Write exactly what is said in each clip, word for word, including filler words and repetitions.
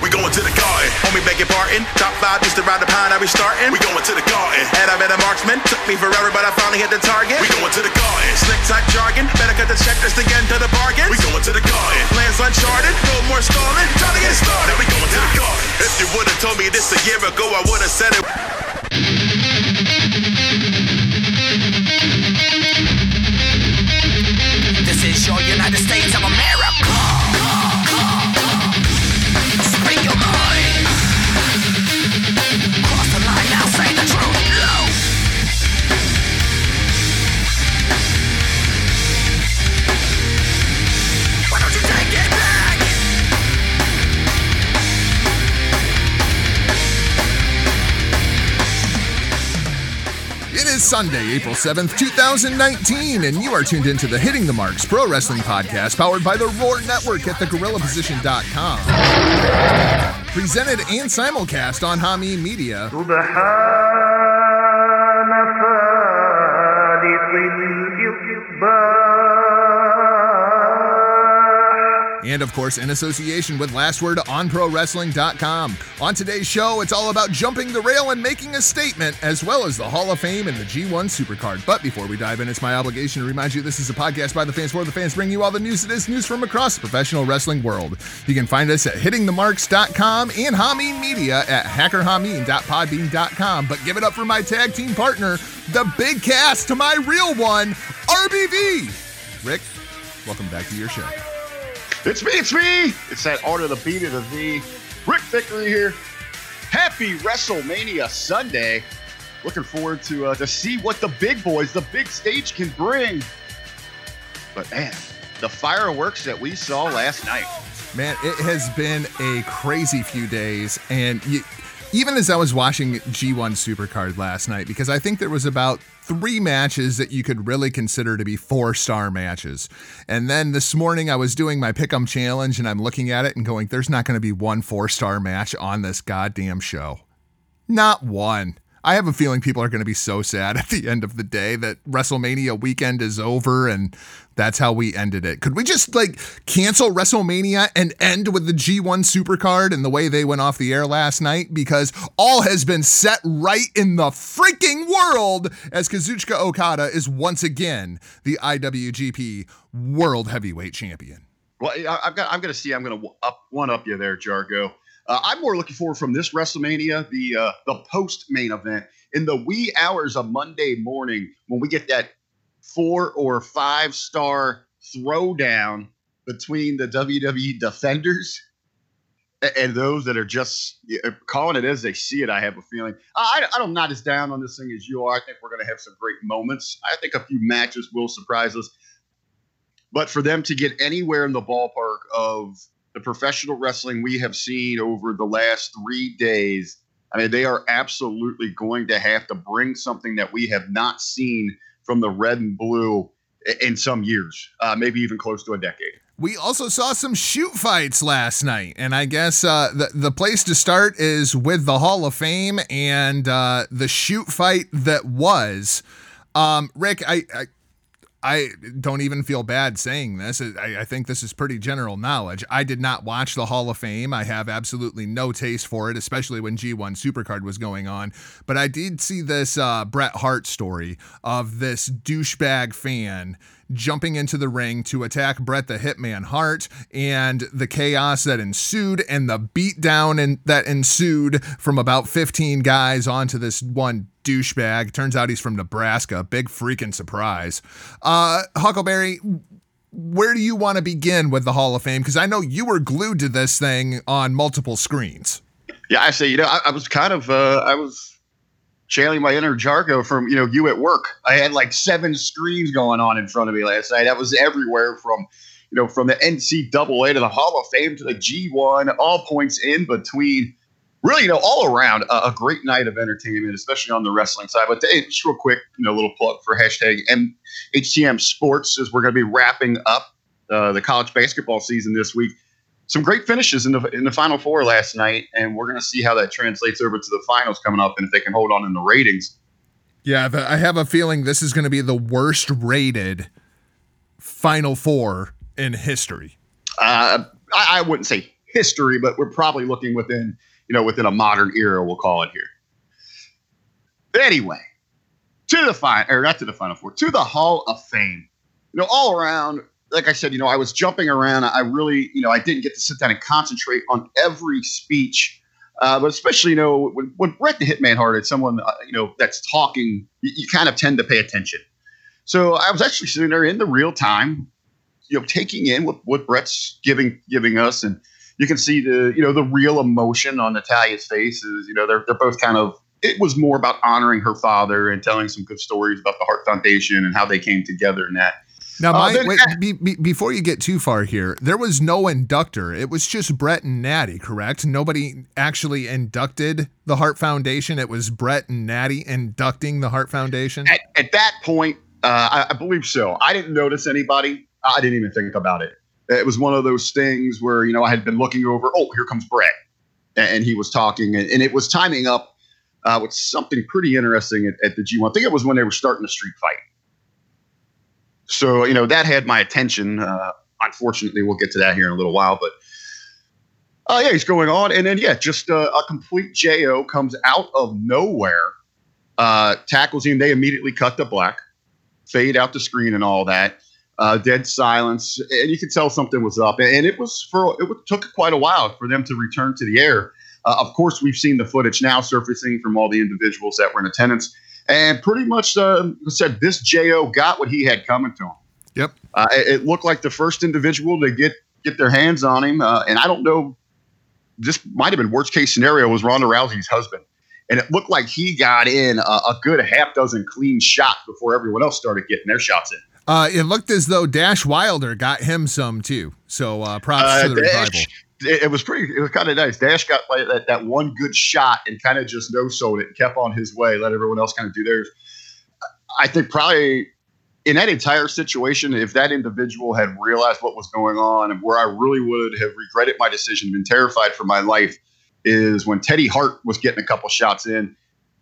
We going to the garden, homie Becky Barton. Top five used to ride the pine, I be starting. We going to the garden, and I met a marksman. Took me forever, but I finally hit the target. We going to the garden, slick type jargon. Better cut the check, that's the end of the bargain. We going to the garden, lands uncharted. No more stalling, trying to get started. We going to the garden. If you would've told me this a year ago, I would've said it. This is your United States of America. Sunday, April seventh, two thousand nineteen, and you are tuned into the Hitting the Marks Pro Wrestling Podcast, powered by the Roar Network at the gorilla position dot com. Presented and simulcast on Hami Media. And, of course, in association with Last Word on Pro Wrestling dot com. On today's show, it's all about jumping the rail and making a statement, as well as the Hall of Fame and the G one Supercard. But before we dive in, it's my obligation to remind you this is a podcast by the fans for the fans, bringing you all the news that is news from across the professional wrestling world. You can find us at hitting the marks dot com and Hami Media at hacker hameen dot podbean dot com. But give it up for my tag team partner, the big cast to my real one, R B V. Rick, welcome back to your show. It's me, it's me. It's that art of the beat of the V. Rick Vickery here. Happy WrestleMania Sunday. Looking forward to uh, to see what the big boys, the big stage can bring. But man, the fireworks that we saw last night. Man, it has been a crazy few days. And you, even as I was watching G one Supercard last night, because I think there was about three matches that you could really consider to be four-star matches. And then this morning I was doing my Pick'em Challenge and I'm looking at it and going, there's not going to be one four-star match on this goddamn show. Not one. I have a feeling people are going to be so sad at the end of the day that WrestleMania weekend is over and that's how we ended it. Could we just like cancel WrestleMania and end with the G one Supercard and the way they went off the air last night? Because all has been set right in the freaking world as Kazuchika Okada is once again the I W G P World Heavyweight Champion. Well, I've got, I'm going to see. I'm going to up one up you there, Jargo. Uh, I'm more looking forward from this WrestleMania, the uh, the post-main event, in the wee hours of Monday morning when we get that four- or five-star throwdown between the W W E defenders and those that are just calling it as they see it, I have a feeling. I, I'm not as down on this thing as you are. I think we're going to have some great moments. I think a few matches will surprise us. But for them to get anywhere in the ballpark of – the professional wrestling we have seen over the last three days, I mean, they are absolutely going to have to bring something that we have not seen from the red and blue in some years, uh, maybe even close to a decade. We also saw some shoot fights last night, and I guess uh, the, the place to start is with the Hall of Fame and uh, the shoot fight that was. Um, Rick, I... I I don't even feel bad saying this. I, I think this is pretty general knowledge. I did not watch the Hall of Fame. I have absolutely no taste for it, especially when G one Supercard was going on. But I did see this uh, Bret Hart story of this douchebag fan jumping into the ring to attack Bret the Hitman Hart and the chaos that ensued and the beatdown and that ensued from about fifteen guys onto this one douchebag. Turns out he's from Nebraska. Big freaking surprise. Uh, Huckleberry, where do you want to begin with the Hall of Fame? Because I know you were glued to this thing on multiple screens. Yeah, I say, you know, I, I was kind of, uh, I was channeling my inner Jargo from, you know, you at work. I had like seven screens going on in front of me last night. That was everywhere from, you know, from the N C double A to the Hall of Fame to the G one, all points in between. Really, you know, all around a, a great night of entertainment, especially on the wrestling side. But hey, just real quick, you know, a little plug for hashtag M H T M Sports as we're going to be wrapping up uh, the college basketball season this week. Some great finishes in the in the Final Four last night, and we're going to see how that translates over to the finals coming up and if they can hold on in the ratings. Yeah, the, I have a feeling this is going to be the worst rated Final Four in history. Uh, I, I wouldn't say history, but we're probably looking within, you know, within a modern era, we'll call it here. Anyway, to the final, or not to the Final Four, to the Hall of Fame. You know, all around, like I said, you know, I was jumping around. I really, you know, I didn't get to sit down and concentrate on every speech, uh, but especially, you know, when, when Bret the Hitman Hart is someone, uh, you know, that's talking, you, you kind of tend to pay attention. So I was actually sitting there in the real time, you know, taking in what, what Bret's giving giving us, and you can see the, you know, the real emotion on Natalia's faces. You know, they're they're both kind of. It was more about honoring her father and telling some good stories about the Hart Foundation and how they came together and that. Now, uh, my, wait, be, be, before you get too far here, there was no inductor. It was just Bret and Natty, correct? Nobody actually inducted the Hart Foundation. It was Bret and Natty inducting the Hart Foundation. At, at that point, uh, I, I believe so. I didn't notice anybody. I didn't even think about it. It was one of those things where, you know, I had been looking over, oh, here comes Bret. And he was talking, and, and it was timing up uh, with something pretty interesting at, at the G one. I think it was when they were starting a street fight. So, you know, that had my attention. Uh, unfortunately, we'll get to that here in a little while. But, uh, yeah, he's going on. And then, yeah, just uh, a complete J O comes out of nowhere, uh, tackles him. They immediately cut to black, fade out the screen and all that. Uh, dead silence, and you could tell something was up. And it was for it took quite a while for them to return to the air. Uh, of course, we've seen the footage now surfacing from all the individuals that were in attendance, and pretty much uh, said this J O got what he had coming to him. Yep, uh, it, it looked like the first individual to get get their hands on him. Uh, and I don't know, this might have been worst case scenario was Ronda Rousey's husband, and it looked like he got in a, a good half dozen clean shots before everyone else started getting their shots in. Uh, it looked as though Dash Wilder got him some too. So uh, props uh, to the Dash, revival. It, it was pretty. It was kind of nice. Dash got like, that that one good shot and kind of just no sold it and kept on his way. Let everyone else kind of do theirs. I think probably in that entire situation, if that individual had realized what was going on, and where I really would have regretted my decision, been terrified for my life, is when Teddy Hart was getting a couple shots in.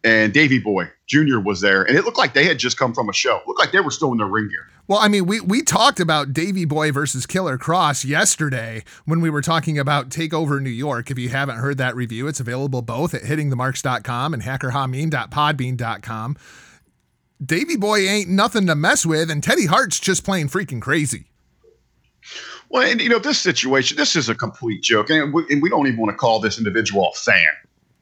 And Davey Boy Junior was there. And it looked like they had just come from a show. It looked like they were still in their ring gear. Well, I mean, we we talked about Davey Boy versus Killer Cross yesterday when we were talking about TakeOver New York. If you haven't heard that review, it's available both at hitting the marks dot com and hacker hameen dot podbean dot com. Davey Boy ain't nothing to mess with, and Teddy Hart's just playing freaking crazy. Well, and, you know, this situation, this is a complete joke. And we, and we don't even want to call this individual a fan.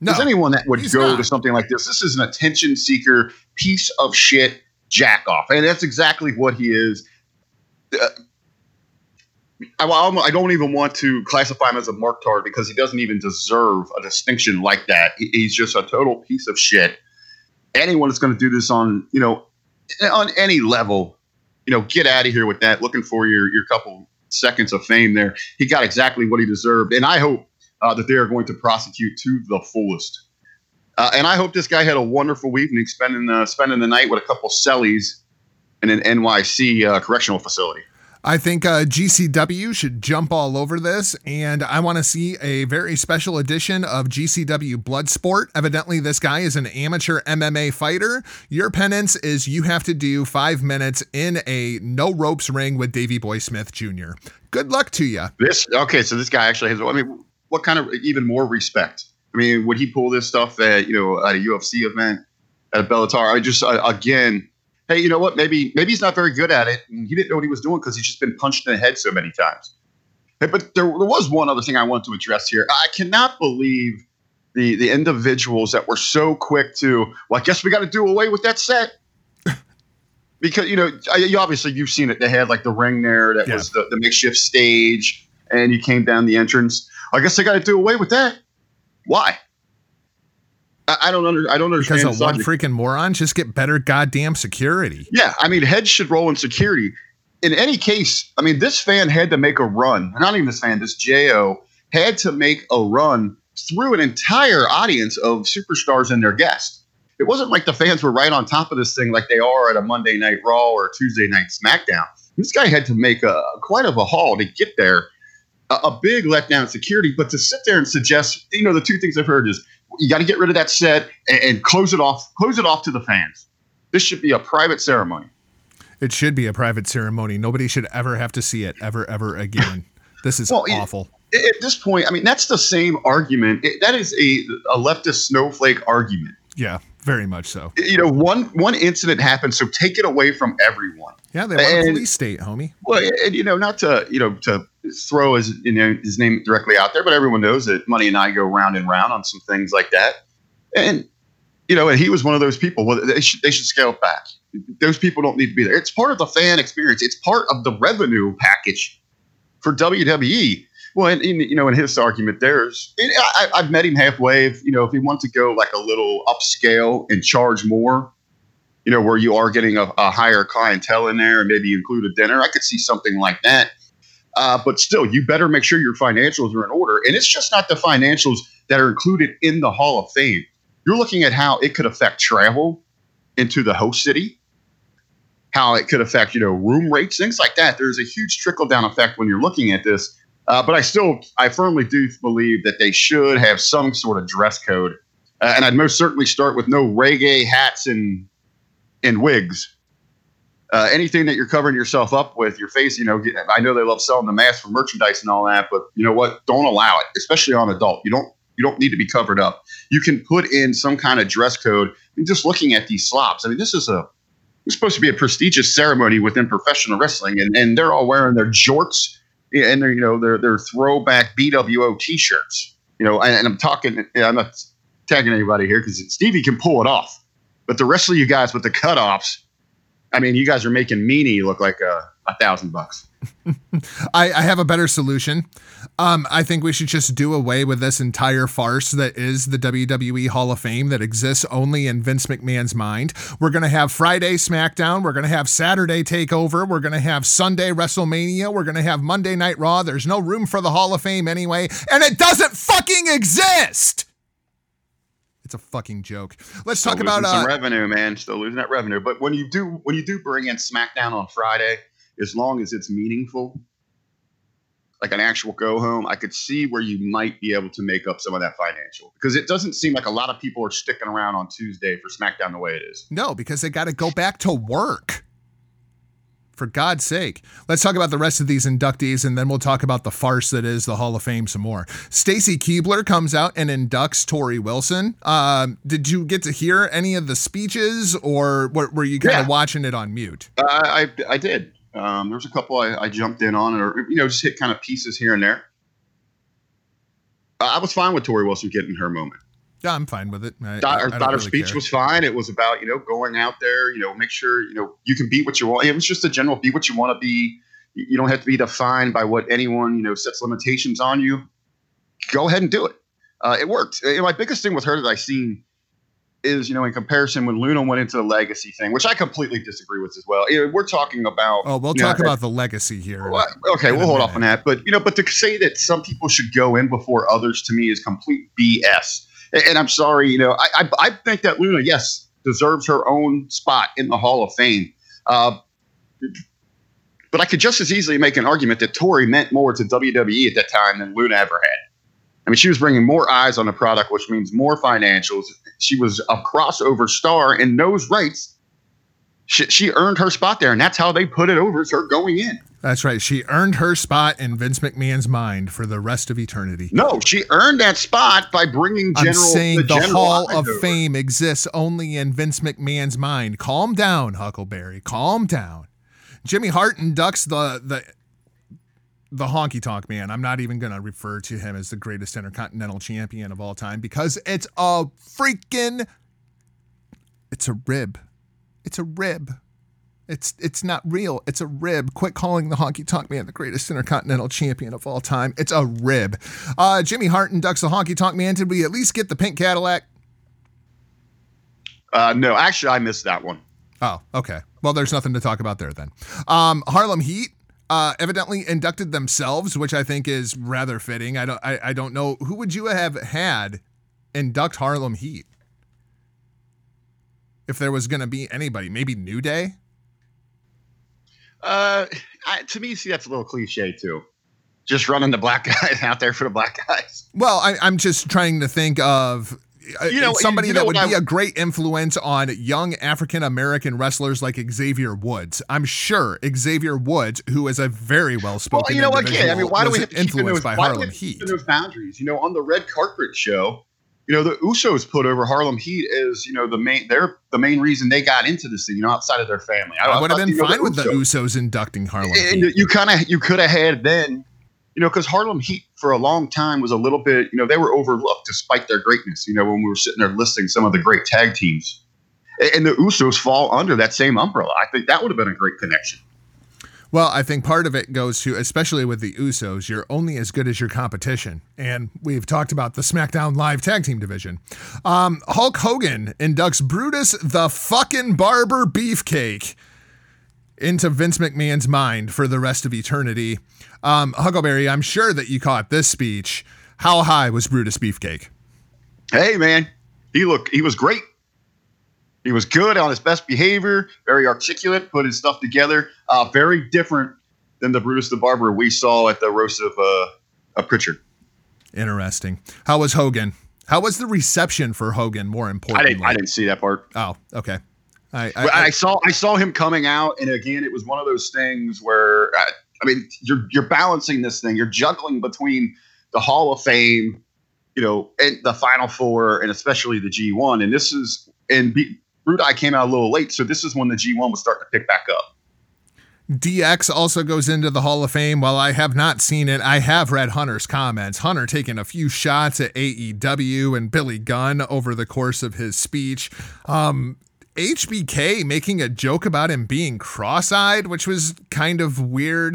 Because no, anyone that would go not. to something like this, this is an attention seeker, piece of shit, jack off. And that's exactly what he is. Uh, I, I don't even want to classify him as a marktard because he doesn't even deserve a distinction like that. He, he's just a total piece of shit. Anyone that's going to do this on, you know, on any level, you know, get out of here with that. Looking for your, your couple seconds of fame there. He got exactly what he deserved. And I hope Uh, that they are going to prosecute to the fullest. Uh, and I hope this guy had a wonderful evening spending uh, spending the night with a couple cellies in an N Y C uh, correctional facility. I think uh, G C W should jump all over this, and I want to see a very special edition of G C W Bloodsport. Evidently, this guy is an amateur M M A fighter. Your penance is you have to do five minutes in a no-ropes ring with Davey Boy Smith Junior Good luck to you. This Okay, so this guy actually has... I mean. What kind of even more respect? I mean, would he pull this stuff at, you know, at a U F C event, at a Bellator? I just, uh, again, hey, you know what? Maybe maybe he's not very good at it, and he didn't know what he was doing because he's just been punched in the head so many times. Hey, but there, there was one other thing I want to address here. I cannot believe the the individuals that were so quick to, well, I guess we got to do away with that set. Because, you know, I, you obviously you've seen it. They had like the ring there that yeah. was the, the makeshift stage, and you came down the entrance. I guess they got to do away with that. Why? I, I don't under, I don't understand. Because a one freaking moron just get better goddamn security. Yeah, I mean, heads should roll in security. In any case, I mean, this fan had to make a run. Not even this fan, this J O had to make a run through an entire audience of superstars and their guests. It wasn't like the fans were right on top of this thing like they are at a Monday Night Raw or a Tuesday Night SmackDown. This guy had to make a quite of a haul to get there. A, a big letdown in security, but to sit there and suggest, you know, the two things I've heard is you got to get rid of that set and, and close it off, close it off to the fans. This should be a private ceremony. It should be a private ceremony. Nobody should ever have to see it ever, ever again. This is well, awful. It, at this point, I mean, that's the same argument. It, that is a, a leftist snowflake argument. Yeah, very much so. You know, one one incident happened, so take it away from everyone. Yeah, they want and, a police state, homie. Well, and, you know, not to, you know, to throw his, you know, his name directly out there, but everyone knows that Money and I go round and round on some things like that. And, you know, and he was one of those people. Well, they should, they should scale it back. Those people don't need to be there. It's part of the fan experience. It's part of the revenue package for W W E. Well, and, and you know, in his argument, there's I, I've met him halfway. If, you know, if he wants to go like a little upscale and charge more, you know, where you are getting a, a higher clientele in there and maybe include a dinner, I could see something like that. Uh, but still, you better make sure your financials are in order. And it's just not the financials that are included in the Hall of Fame. You're looking at how it could affect travel into the host city, how it could affect, you know, room rates, things like that. There's a huge trickle-down effect when you're looking at this. Uh, but I still, I firmly do believe that they should have some sort of dress code. Uh, and I'd most certainly start with no reggae hats and and wigs. Uh, anything that you're covering yourself up with, your face, you know, get, I know they love selling the masks for merchandise and all that, but you know what? Don't allow it, especially on adult. You don't you don't need to be covered up. You can put in some kind of dress code. I mean, just looking at these slops, I mean, this is a it's supposed to be a prestigious ceremony within professional wrestling, and, and they're all wearing their jorts and their, you know, their their throwback B W O t-shirts. You know, and, and I'm talking, I'm not tagging anybody here because Stevie can pull it off, but the rest of you guys with the cutoffs, I mean, you guys are making Meanie look like a, a thousand bucks. I, I have a better solution. Um, I think we should just do away with this entire farce that is the W W E Hall of Fame that exists only in Vince McMahon's mind. We're going to have Friday SmackDown. We're going to have Saturday TakeOver. We're going to have Sunday WrestleMania. We're going to have Monday Night Raw. There's no room for the Hall of Fame anyway, and it doesn't fucking exist. It's a fucking joke. Let's talk about some uh, revenue, man. Still losing that revenue. But when you do, when you do bring in SmackDown on Friday, as long as it's meaningful, like an actual go home, I could see where you might be able to make up some of that financial, because it doesn't seem like a lot of people are sticking around on Tuesday for SmackDown the way it is. No, because they got to go back to work. For God's sake, let's talk about the rest of these inductees, and then we'll talk about the farce that is the Hall of Fame some more. Stacy Keibler comes out and inducts Tori Wilson. Um, did you get to hear any of the speeches, or were you kind of yeah. watching it on mute? Uh, I I did. Um, there was a couple I, I jumped in on, or you know, just hit kind of pieces here and there. I was fine with Tori Wilson getting her moment. Yeah, I'm fine with it. I, I, her I really speech care. was fine. It was about, you know, going out there, you know, make sure, you know, you can be what you want. It was just a general be what you want to be. You don't have to be defined by what anyone, you know, sets limitations on you. Go ahead and do it. Uh, it worked. And my biggest thing with her that I seen is, you know, in comparison when Luna went into the legacy thing, which I completely disagree with as well. You know, we're talking about. Oh, we'll talk know, about the legacy here. Well, okay, we'll hold minute. off on that. But, you know, but to say that some people should go in before others to me is complete B S. And I'm sorry, you know, I, I I think that Luna, yes, deserves her own spot in the Hall of Fame. Uh, but I could just as easily make an argument that Tori meant more to W W E at that time than Luna ever had. I mean, she was bringing more eyes on the product, which means more financials. She was a crossover star in those rights. She, she earned her spot there, and that's how they put it over as her going in. That's right. She earned her spot in Vince McMahon's mind for the rest of eternity. No, she earned that spot by bringing general. I'm saying the, the general Hall of over. Fame exists only in Vince McMahon's mind. Calm down, Huckleberry. Calm down. Jimmy Hart inducts the the the Honky Tonk Man. I'm not even going to refer to him as the greatest intercontinental champion of all time because it's a freaking. It's a rib. It's a rib. It's it's not real. It's a rib. Quit calling the Honky Tonk Man the greatest intercontinental champion of all time. It's a rib. Uh, Jimmy Hart inducts the Honky Tonk Man. Did we at least get the pink Cadillac? Uh, no, actually, I missed that one. Oh, okay. Well, there's nothing to talk about there then. Um, Harlem Heat uh, evidently inducted themselves, which I think is rather fitting. I don't I, I don't know. Who would you have had induct Harlem Heat? If there was going to be anybody, maybe New Day? Uh, I, to me, see, that's a little cliche too. Just running the black guys out there for the black guys. Well, I, I'm just trying to think of uh, you know, somebody you know, that would I, be a great influence on young African-American wrestlers like Xavier Woods. I'm sure Xavier Woods, who is a very well-spoken well, you know what, individual, I mean, why do we have to influenced by Harlem Heat. Those boundaries? You know, on the red carpet show, you know, the Usos put over Harlem Heat as, you know, the main, they're the main reason they got into this thing, you know, outside of their family. I, I would have been fine with the Usos inducting Harlem Heat. And you kind of, you could have had then, you know, because Harlem Heat for a long time was a little bit, you know, they were overlooked despite their greatness, you know, when we were sitting there listing some of the great tag teams. And the Usos fall under that same umbrella. I think that would have been a great connection. Well, I think part of it goes to, especially with the Usos, you're only as good as your competition. And we've talked about the SmackDown Live Tag Team Division. Um, Hulk Hogan inducts Brutus the fucking Barber Beefcake into Vince McMahon's mind for the rest of eternity. Um, Huckleberry, I'm sure that you caught this speech. How high was Brutus Beefcake? Hey, man. He looked, he was great. He was good on his best behavior, very articulate, put his stuff together, uh, very different than the Brutus the Barber we saw at the roast of uh, a Pritchard. Interesting. How was Hogan? How was the reception for Hogan, more importantly? I didn't, I didn't see that part. Oh, okay. I, I, I, I saw I saw him coming out, and again, it was one of those things where, I, I mean, you're you're balancing this thing. You're juggling between the Hall of Fame, you know, and the Final Four, and especially the G one. And this is – and be, Rudy came out a little late, so this is when the G one was starting to pick back up. D X also goes into the Hall of Fame. While I have not seen it, I have read Hunter's comments. Hunter taking a few shots at A E W and Billy Gunn over the course of his speech. Um, H B K making a joke about him being cross-eyed, which was kind of weird.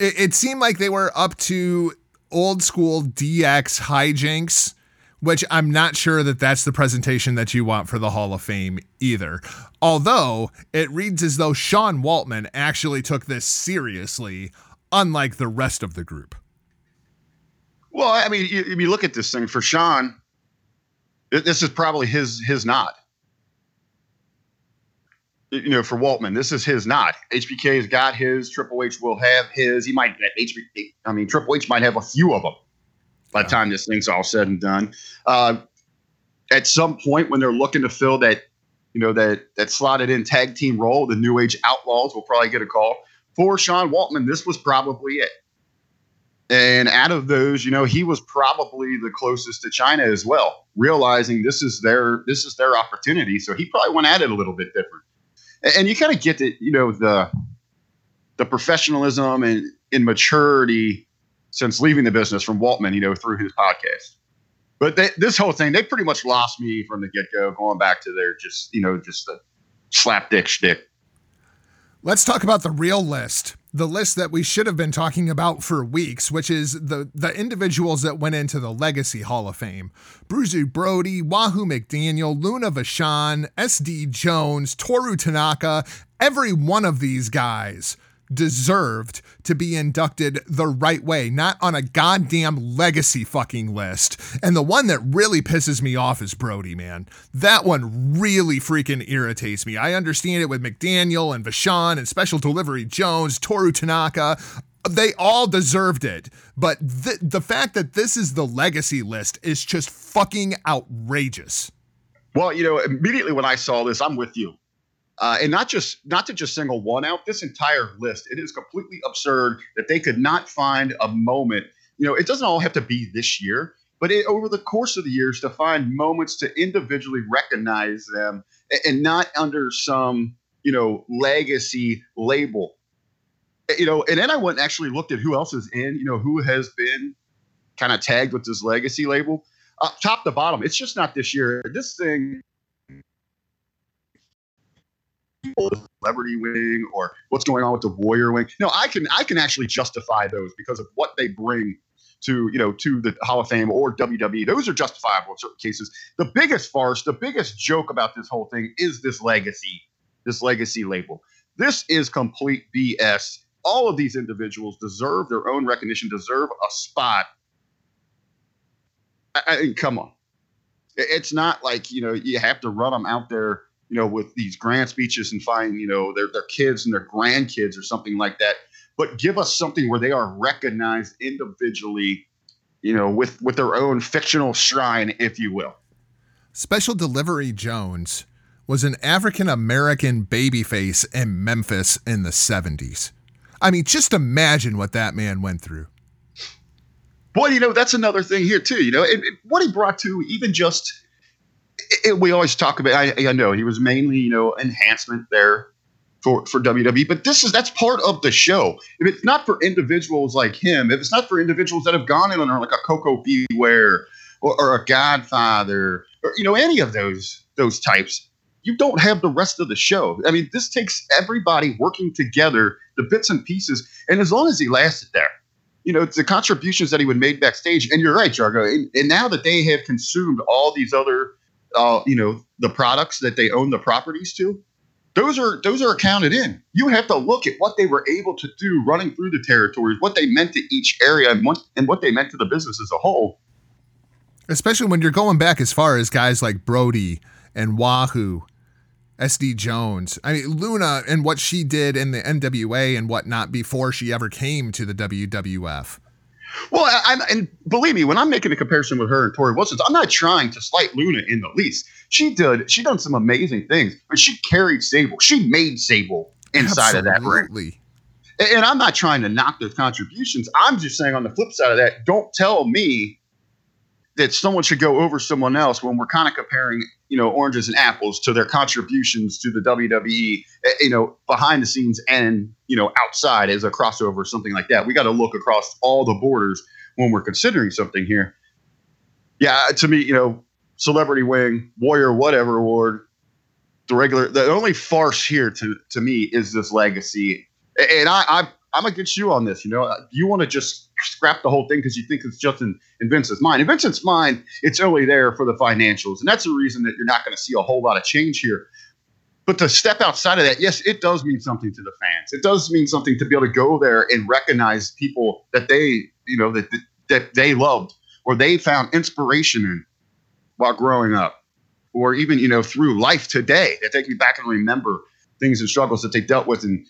It, it seemed like they were up to old school D X hijinks, which I'm not sure that that's the presentation that you want for the Hall of Fame either. Although it reads as though Sean Waltman actually took this seriously, unlike the rest of the group. Well, I mean, if you look at this thing for Sean, this is probably his, his nod. You know, for Waltman, this is his nod. H B K has got his, Triple H will have his. He might, H B K, I mean, Triple H might have a few of them by the time this thing's all said and done. Uh, at some point when they're looking to fill that, you know, that that slotted in tag team role, the New Age Outlaws will probably get a call. For Sean Waltman, this was probably it. And out of those, you know, he was probably the closest to China as well, realizing this is their this is their opportunity. So he probably went at it a little bit different. And, and you kind of get the, you know, the the professionalism and, and maturity since leaving the business from Waltman, you know, through his podcast. But they, this whole thing, they pretty much lost me from the get-go, going back to their just, you know, just the slapdick shtick. Let's talk about the real list, the list that we should have been talking about for weeks, which is the the individuals that went into the Legacy Hall of Fame. Bruzy Brody, Wahoo McDaniel, Luna Vashon, S D Jones, Toru Tanaka, every one of these guys deserved to be inducted the right way, not on a goddamn legacy fucking list. And the one that really pisses me off is Brody, man. That one really freaking irritates me. I understand it with McDaniel and Vashon and Special Delivery Jones, Toru Tanaka. They all deserved it. But th- the fact that this is the legacy list is just fucking outrageous. Well, you know, immediately when I saw this, I'm with you. Uh, and not just not to just single one out, this entire list, it is completely absurd that they could not find a moment. You know, it doesn't all have to be this year, but it, over the course of the years, to find moments to individually recognize them and, and not under some, you know, legacy label. You know, and then I went and actually looked at who else is in, you know, who has been kind of tagged with this legacy label. Uh, top to bottom, it's just not this year. This thing... celebrity wing or what's going on with the warrior wing. No, I can I can actually justify those because of what they bring to, you know, to the Hall of Fame or W W E. Those are justifiable in certain cases. The biggest farce, the biggest joke about this whole thing is this legacy, this legacy label. This is complete B S. All of these individuals deserve their own recognition, deserve a spot. I, I, come on. It's not like, you know, you have to run them out there you know, with these grand speeches and find, you know, their, their kids and their grandkids or something like that. But give us something where they are recognized individually, you know, with, with their own fictional shrine, if you will. Special Delivery Jones was an African-American babyface in Memphis in the seventies. I mean, just imagine what that man went through. Boy, you know, that's another thing here, too. You know, it, it, what he brought to even just it, it, we always talk about. I, I know he was mainly, you know, enhancement there for, for W W E. But this is that's part of the show. If it's not for individuals like him, if it's not for individuals that have gone in on like a Coco Beware or, or a Godfather or, you know, any of those those types, you don't have the rest of the show. I mean, this takes everybody working together, the bits and pieces. And as long as he lasted there, you know, it's the contributions that he would make backstage. And you're right, Jargo. And, and now that they have consumed all these other, uh, you know, the products that they own the properties to, those are those are accounted in. You have to look at what they were able to do running through the territories, what they meant to each area, and what, and what they meant to the business as a whole. Especially when you're going back as far as guys like Brody and Wahoo, S D Jones. I mean, Luna and what she did in the N W A and whatnot before she ever came to the W W F. Well, I, I, and believe me, when I'm making a comparison with her and Tori Wilson, I'm not trying to slight Luna in the least. She did, she done some amazing things, but she carried Sable. She made Sable inside Absolutely. of that ring. And I'm not trying to knock those contributions. I'm just saying on the flip side of that, don't tell me that someone should go over someone else when we're kind of comparing, you know, oranges and apples to their contributions to the W W E, you know, behind the scenes and, you know, outside as a crossover or something like that. We got to look across all the borders when we're considering something here. Yeah, to me, you know, Celebrity Wing, Warrior Whatever Award, the regular, the only farce here to to me is this legacy. And I, I I'm a good shoe on this, you know. You want to just scrap the whole thing because you think it's just in, in Vince's mind. In Vince's mind, it's only there for the financials, and that's the reason that you're not going to see a whole lot of change here. But to step outside of that, yes, it does mean something to the fans. It does mean something to be able to go there and recognize people that they, you know, that that they loved or they found inspiration in while growing up, or even, you know, through life today, that they can back and remember things and struggles that they dealt with. And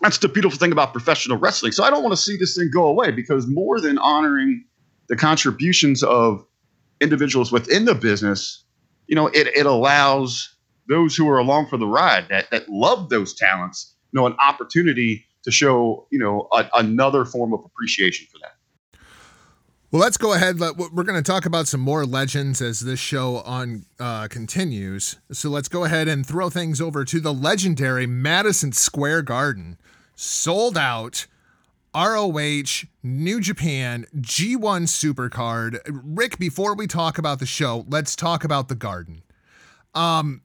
that's the beautiful thing about professional wrestling. So I don't want to see this thing go away, because more than honoring the contributions of individuals within the business, you know, it, it allows those who are along for the ride that that love those talents, you know, an opportunity to show, you know, a, another form of appreciation for that. Well, let's go ahead. We're going to talk about some more legends as this show on uh, continues. So let's go ahead and throw things over to the legendary Madison Square Garden. Sold out, R O H, New Japan, G one Supercard. Rick, before we talk about the show, let's talk about the Garden. Um,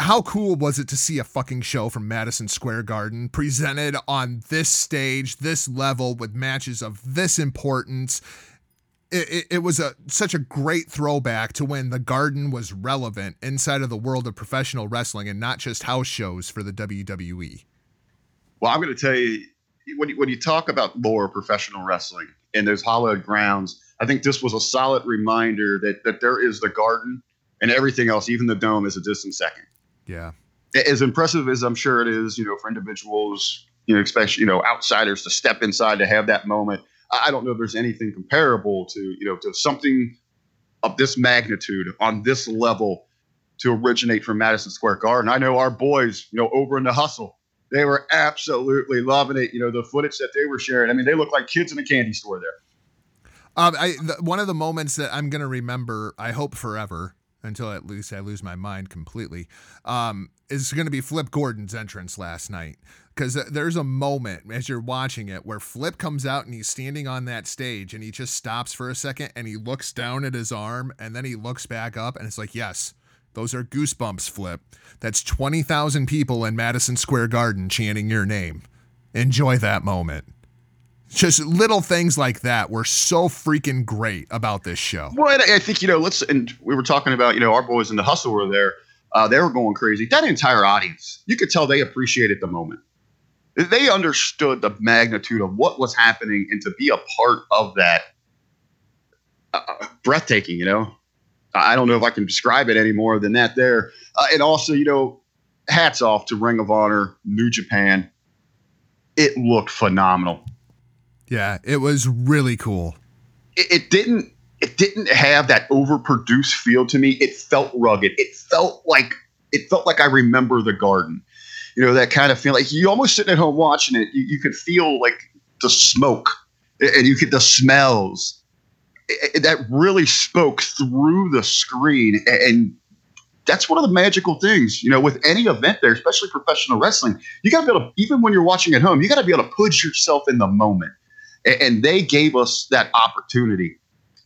how cool was it to see a fucking show from Madison Square Garden presented on this stage, this level, with matches of this importance? It, it, it was a such a great throwback to when the Garden was relevant inside of the world of professional wrestling and not just house shows for the W W E. Well, I'm going to tell you, when you, when you talk about lore professional wrestling and those hallowed grounds, I think this was a solid reminder that that there is the Garden, and everything else, even the Dome, is a distant second. Yeah. As impressive as I'm sure it is, you know, for individuals, you know, especially, you know, outsiders to step inside to have that moment, I don't know if there's anything comparable to, you know, to something of this magnitude on this level to originate from Madison Square Garden. I know our boys, you know, over in the Hustle, they were absolutely loving it. You know, the footage that they were sharing, I mean, they looked like kids in a candy store there. Um, I, the, one of the moments that I'm going to remember, I hope forever, until at least I lose my mind completely, um, is going to be Flip Gordon's entrance last night. Because there's a moment as you're watching it where Flip comes out and he's standing on that stage and he just stops for a second and he looks down at his arm and then he looks back up and it's like, yes, those are goosebumps, Flip. That's twenty thousand people in Madison Square Garden chanting your name. Enjoy that moment. Just little things like that were so freaking great about this show. Well, I think, you know, let's, and we were talking about, you know, our boys in the Hustle were there. Uh, they were going crazy. That entire audience, you could tell they appreciated the moment. They understood the magnitude of what was happening, and to be a part of that, uh, breathtaking, you know? I don't know if I can describe it any more than that there. Uh, and also, you know, hats off to Ring of Honor, New Japan. It looked phenomenal. Yeah, it was really cool. It, it didn't it didn't have that overproduced feel to me. It felt rugged. It felt like it felt like I remember the Garden. You know, that kind of feeling. Like you almost sitting at home watching it, you, you could feel like the smoke and you could the smells. It, it, that really spoke through the screen, and that's one of the magical things, you know, with any event there, especially professional wrestling. You got to be able to, even when you're watching at home, you got to be able to put yourself in the moment. And, and they gave us that opportunity.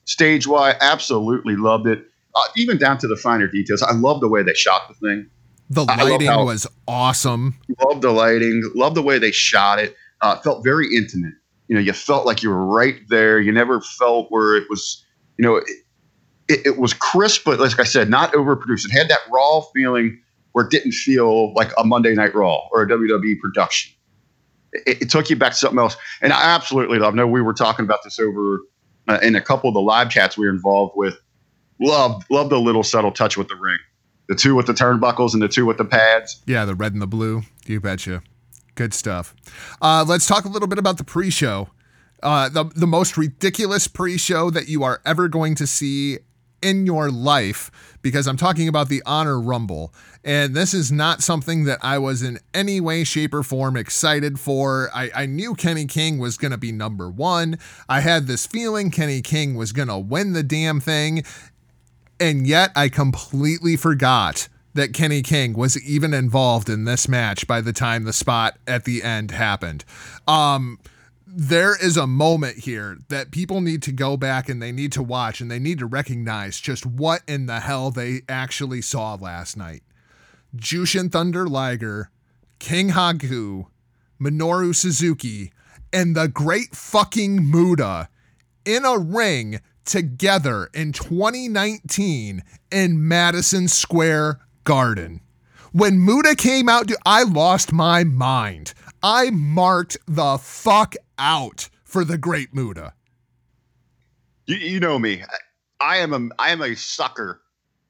Stage-wise, absolutely loved it. Uh, even down to the finer details. I love the way they shot the thing. The lighting how, was awesome. Love the lighting. Love the way they shot it. Uh, felt very intimate. You know, you felt like you were right there. You never felt where it was, you know, it, It, it was crisp, but like I said, not overproduced. It had that raw feeling where it didn't feel like a Monday Night Raw or a W W E production. It, it took you back to something else. And I absolutely love, I know we were talking about this over uh, in a couple of the live chats we were involved with. Loved, loved the little subtle touch with the ring. The two with the turnbuckles and the two with the pads. Yeah, the red and the blue. You betcha. Good stuff. Uh, let's talk a little bit about the pre-show. Uh, the, the most ridiculous pre-show that you are ever going to see in your life, because I'm talking about the Honor Rumble, and this is not something that I was in any way, shape, or form excited for. I, I knew Kenny King was going to be number one. I had this feeling Kenny King was going to win the damn thing, and yet I completely forgot that Kenny King was even involved in this match by the time the spot at the end happened. Um... There is a moment here that people need to go back and they need to watch and they need to recognize just what in the hell they actually saw last night. Jushin Thunder Liger, King Haku, Minoru Suzuki, and the Great Fucking Muta in a ring together in twenty nineteen in Madison Square Garden. When Muta came out, dude, I lost my mind. I marked the fuck out for the Great Muta. You, you know me. I, I am a I am a sucker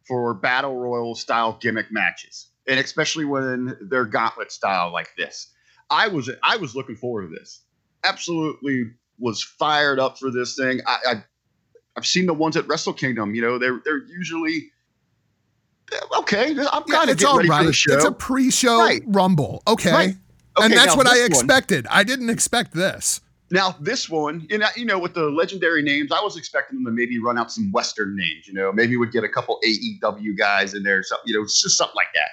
for battle royal style gimmick matches, and especially when they're gauntlet style like this. I was I was looking forward to this. Absolutely was fired up for this thing. I, I I've seen the ones at Wrestle Kingdom. You know, they're they're usually. Okay, I'm kind of yeah, getting ready right. for the show. It's a pre-show right. rumble. Okay. Right. okay and that's what I expected. One, I didn't expect this. Now, this one, and I, you know, with the legendary names, I was expecting them to maybe run out some Western names. You know, maybe we'd get a couple A E W guys in there. Something, you know, it's just something like that.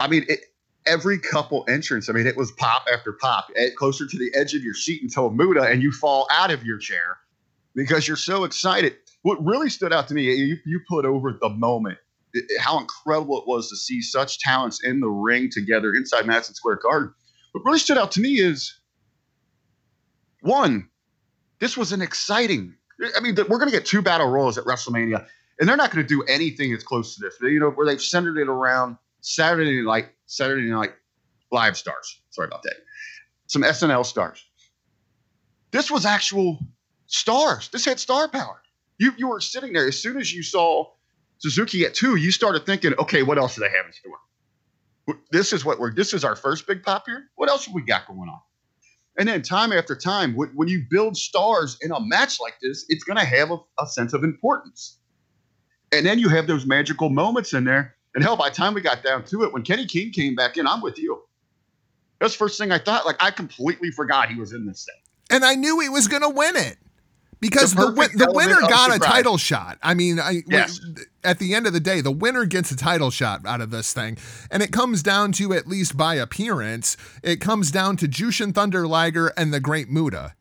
I mean, it, every couple entrance, I mean, it was pop after pop. Closer to the edge of your seat until Muta, and you fall out of your chair because you're so excited. What really stood out to me, you, you put over the moment, it, how incredible it was to see such talents in the ring together inside Madison Square Garden. What really stood out to me is, one, this was an exciting – I mean, we're going to get two battle royals at WrestleMania, and they're not going to do anything as close to this, you know, where they've centered it around Saturday night, Saturday night live stars. Sorry about that. Some S N L stars. This was actual stars. This had star power. You you were sitting there. As soon as you saw Suzuki at two, you started thinking, okay, what else do they have in store? This is what we're. This is our first big pop here. What else have we got going on? And then time after time, when, when you build stars in a match like this, it's going to have a, a sense of importance. And then you have those magical moments in there. And hell, by the time we got down to it, when Kenny King came back in, I'm with you. That's the first thing I thought. Like I completely forgot he was in this thing. And I knew he was going to win it. Because the, the, the winner got a title shot. I mean, I, yes. we, at the end of the day, the winner gets a title shot out of this thing. And it comes down to, at least by appearance, it comes down to Jushin Thunder Liger and the Great Muta.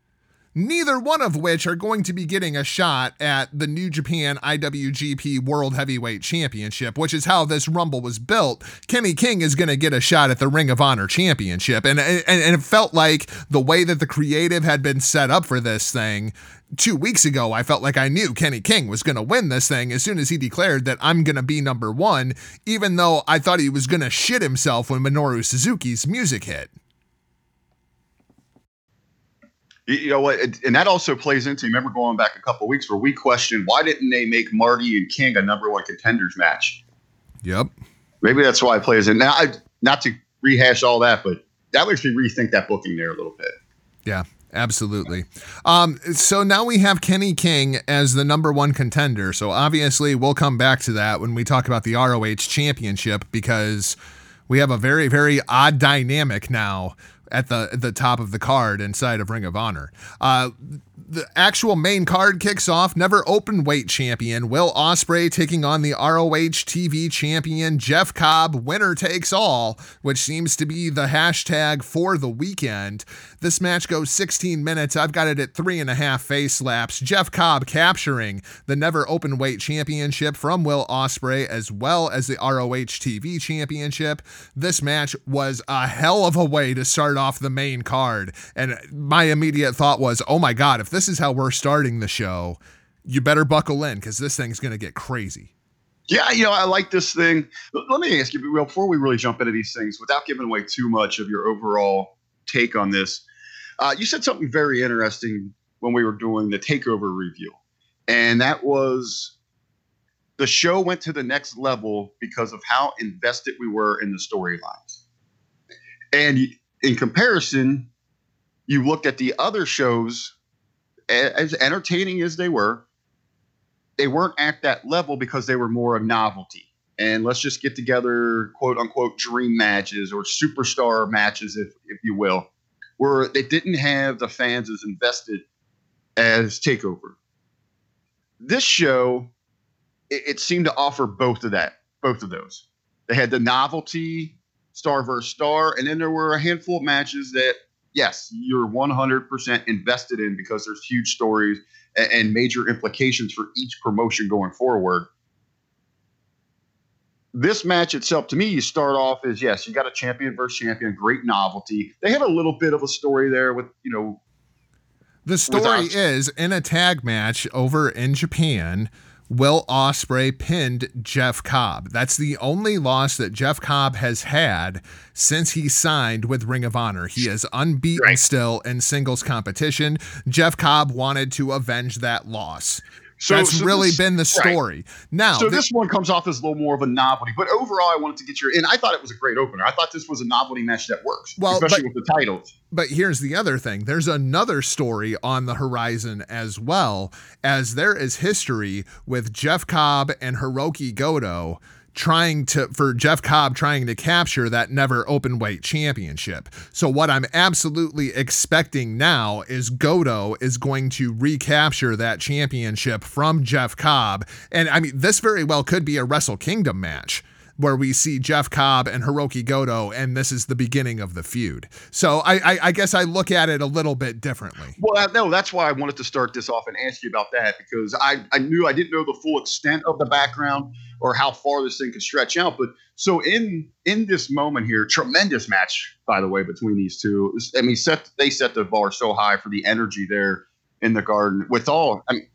Neither one of which are going to be getting a shot at the New Japan I W G P World Heavyweight Championship, which is how this Rumble was built. Kenny King is going to get a shot at the Ring of Honor Championship. And, and, and it felt like the way that the creative had been set up for this thing two weeks ago, I felt like I knew Kenny King was going to win this thing as soon as he declared that I'm going to be number one, even though I thought he was going to shit himself when Minoru Suzuki's music hit. You know what? And that also plays into, remember going back a couple of weeks where we questioned, why didn't they make Marty and King a number one contenders match? Yep. Maybe that's why it plays in. Now, I, not to rehash all that, but that makes me rethink that booking there a little bit. Yeah, absolutely. Um, so now we have Kenny King as the number one contender. So obviously we'll come back to that when we talk about the R O H championship, because we have a very, very odd dynamic now at the at the top of the card inside of Ring of Honor. Uh, the actual main card kicks off. Never open weight champion Will Ospreay taking on the R O H T V champion Jeff Cobb. Winner takes all, which seems to be the hashtag for the weekend. This match goes sixteen minutes. I've got it at three and a half face slaps. Jeff Cobb capturing the never open weight championship from Will Ospreay, as well as the R O H T V championship. This match was a hell of a way to start off the main card, and my immediate thought was, oh my god, if this is how we're starting the show, you better buckle in, because this thing's going to get crazy. Yeah, you know, I like this thing. Let me ask you, before we really jump into these things, without giving away too much of your overall take on this, uh, you said something very interesting when we were doing the TakeOver review, and that was the show went to the next level because of how invested we were in the storylines. And in comparison, you looked at the other shows, as entertaining as they were, they weren't at that level because they were more a novelty. And let's just get together, quote unquote, dream matches or superstar matches, if if you will, where they didn't have the fans as invested as TakeOver. This show, it, it seemed to offer both of that, both of those. They had the novelty, star versus star, and then there were a handful of matches that, yes, you're one hundred percent invested in because there's huge stories and, and major implications for each promotion going forward. This match itself, to me, you start off as, yes, you got a champion versus champion, great novelty. They had a little bit of a story there with, you know. The story without- is, in a tag match over in Japan, Will Ospreay pinned Jeff Cobb. That's the only loss that Jeff Cobb has had since he signed with Ring of Honor. He is unbeaten right. still in singles competition. Jeff Cobb wanted to avenge that loss. So, That's so really this, been the story. Right. Now, so this, this one comes off as a little more of a novelty, but overall, I wanted to get your in. I thought it was a great opener. I thought this was a novelty match that works, well, especially but, with the titles. But here's the other thing. There's another story on the horizon as well, as there is history with Jeff Cobb and Hiroki Goto trying to, for Jeff Cobb trying to capture that never open weight championship. So what I'm absolutely expecting now is Goto is going to recapture that championship from Jeff Cobb. And I mean, this very well could be a Wrestle Kingdom match where we see Jeff Cobb and Hiroki Goto, and this is the beginning of the feud. So I, I, I guess I look at it a little bit differently. Well, no, that's why I wanted to start this off and ask you about that, because I, I knew I didn't know the full extent of the background or how far this thing could stretch out. But so in in this moment here, tremendous match, by the way, between these two. I mean, set, they set the bar so high for the energy there in the Garden with all. I mean,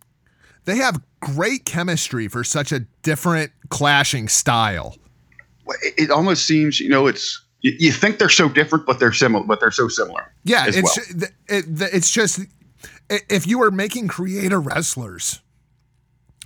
they have great chemistry for such a different clashing style. It almost seems, you know, it's you, you think they're so different, but they're similar. But they're so similar. Yeah, it's well. it, it, it's just if you were making creator wrestlers,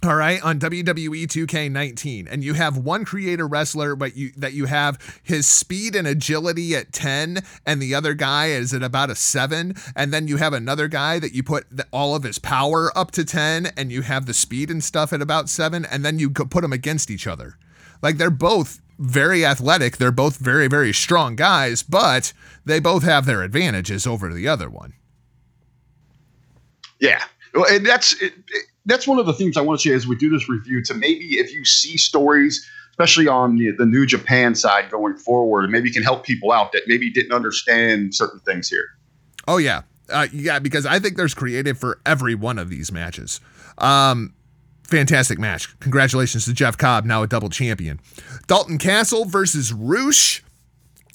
all right, on W W E two K nineteen, and you have one creator wrestler, but you that you have his speed and agility at ten, and the other guy is at about a seven, and then you have another guy that you put the, all of his power up to ten, and you have the speed and stuff at about seven, and then you put them against each other, like they're both very athletic. They're both very, very strong guys, but they both have their advantages over the other one. Yeah. And that's, it, it, that's one of the things I want to say as we do this review, to maybe if you see stories, especially on the, the New Japan side going forward, maybe you can help people out that maybe didn't understand certain things here. Oh yeah. Uh, yeah. Because I think there's creative for every one of these matches. Um, Fantastic match. Congratulations to Jeff Cobb, now a double champion. Dalton Castle versus Rush.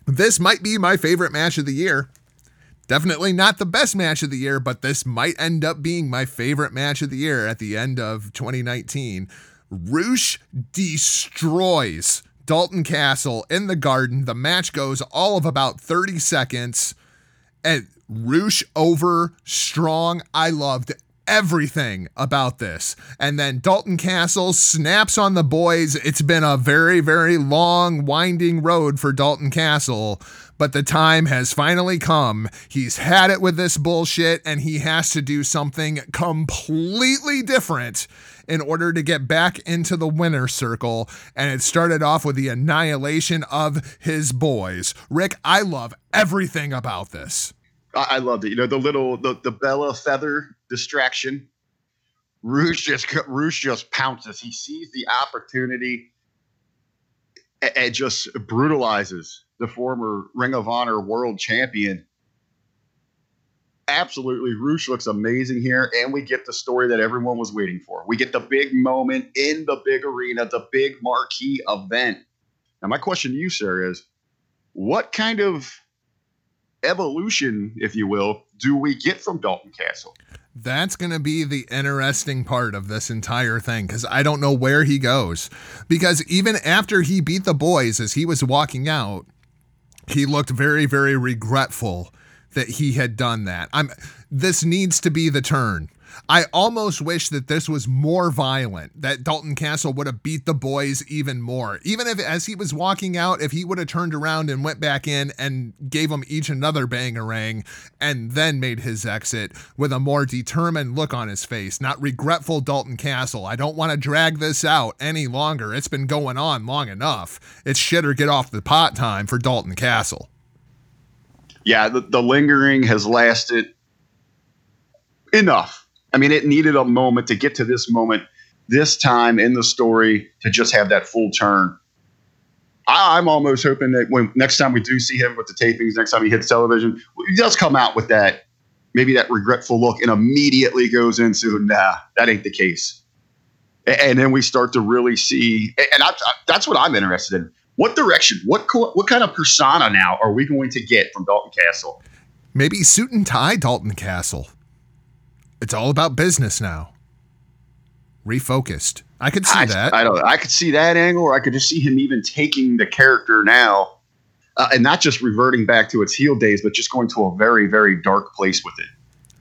This might be my favorite match of the year. Definitely not the best match of the year, but this might end up being my favorite match of the year at the end of twenty nineteen. Rush destroys Dalton Castle in the Garden. The match goes all of about thirty seconds, and Rush over strong. I loved everything about this. And then Dalton Castle snaps on the boys. It's been a very, very long, winding road for Dalton Castle, but the time has finally come. He's had it with this bullshit, and he has to do something completely different in order to get back into the winner's circle. And it started off with the annihilation of his boys. Rick, I love everything about this. I loved it. You know, the little, the, the Bella feather distraction. Rush just, Rush just pounces. He sees the opportunity and, and just brutalizes the former Ring of Honor world champion. Absolutely. Rush looks amazing here. And we get the story that everyone was waiting for. We get the big moment in the big arena, the big marquee event. Now, my question to you, sir, is what kind of evolution, if you will, do we get from Dalton Castle? That's going to be the interesting part of this entire thing, because I don't know where he goes. Because even after he beat the boys, as he was walking out, he looked very, very regretful that he had done that. I'm. This needs to be the turn. I almost wish that this was more violent, that Dalton Castle would have beat the boys even more. Even if, as he was walking out, if he would have turned around and went back in and gave them each another bangarang and then made his exit with a more determined look on his face, not regretful Dalton Castle. I don't want to drag this out any longer. It's been going on long enough. It's shit or get off the pot time for Dalton Castle. Yeah, the, the lingering has lasted enough. I mean, it needed a moment to get to this moment, this time in the story, to just have that full turn. I, I'm almost hoping that when next time we do see him with the tapings, next time he hits television, he does come out with that, maybe that regretful look, and immediately goes into, nah, that ain't the case. And, and then we start to really see, and I, I, that's what I'm interested in. What direction, what co- what kind of persona now are we going to get from Dalton Castle? Maybe suit and tie Dalton Castle. It's all about business now. Refocused. I could see I, that. I don't know. I could see that angle, or I could just see him even taking the character now uh, and not just reverting back to its heel days, but just going to a very, very dark place with it.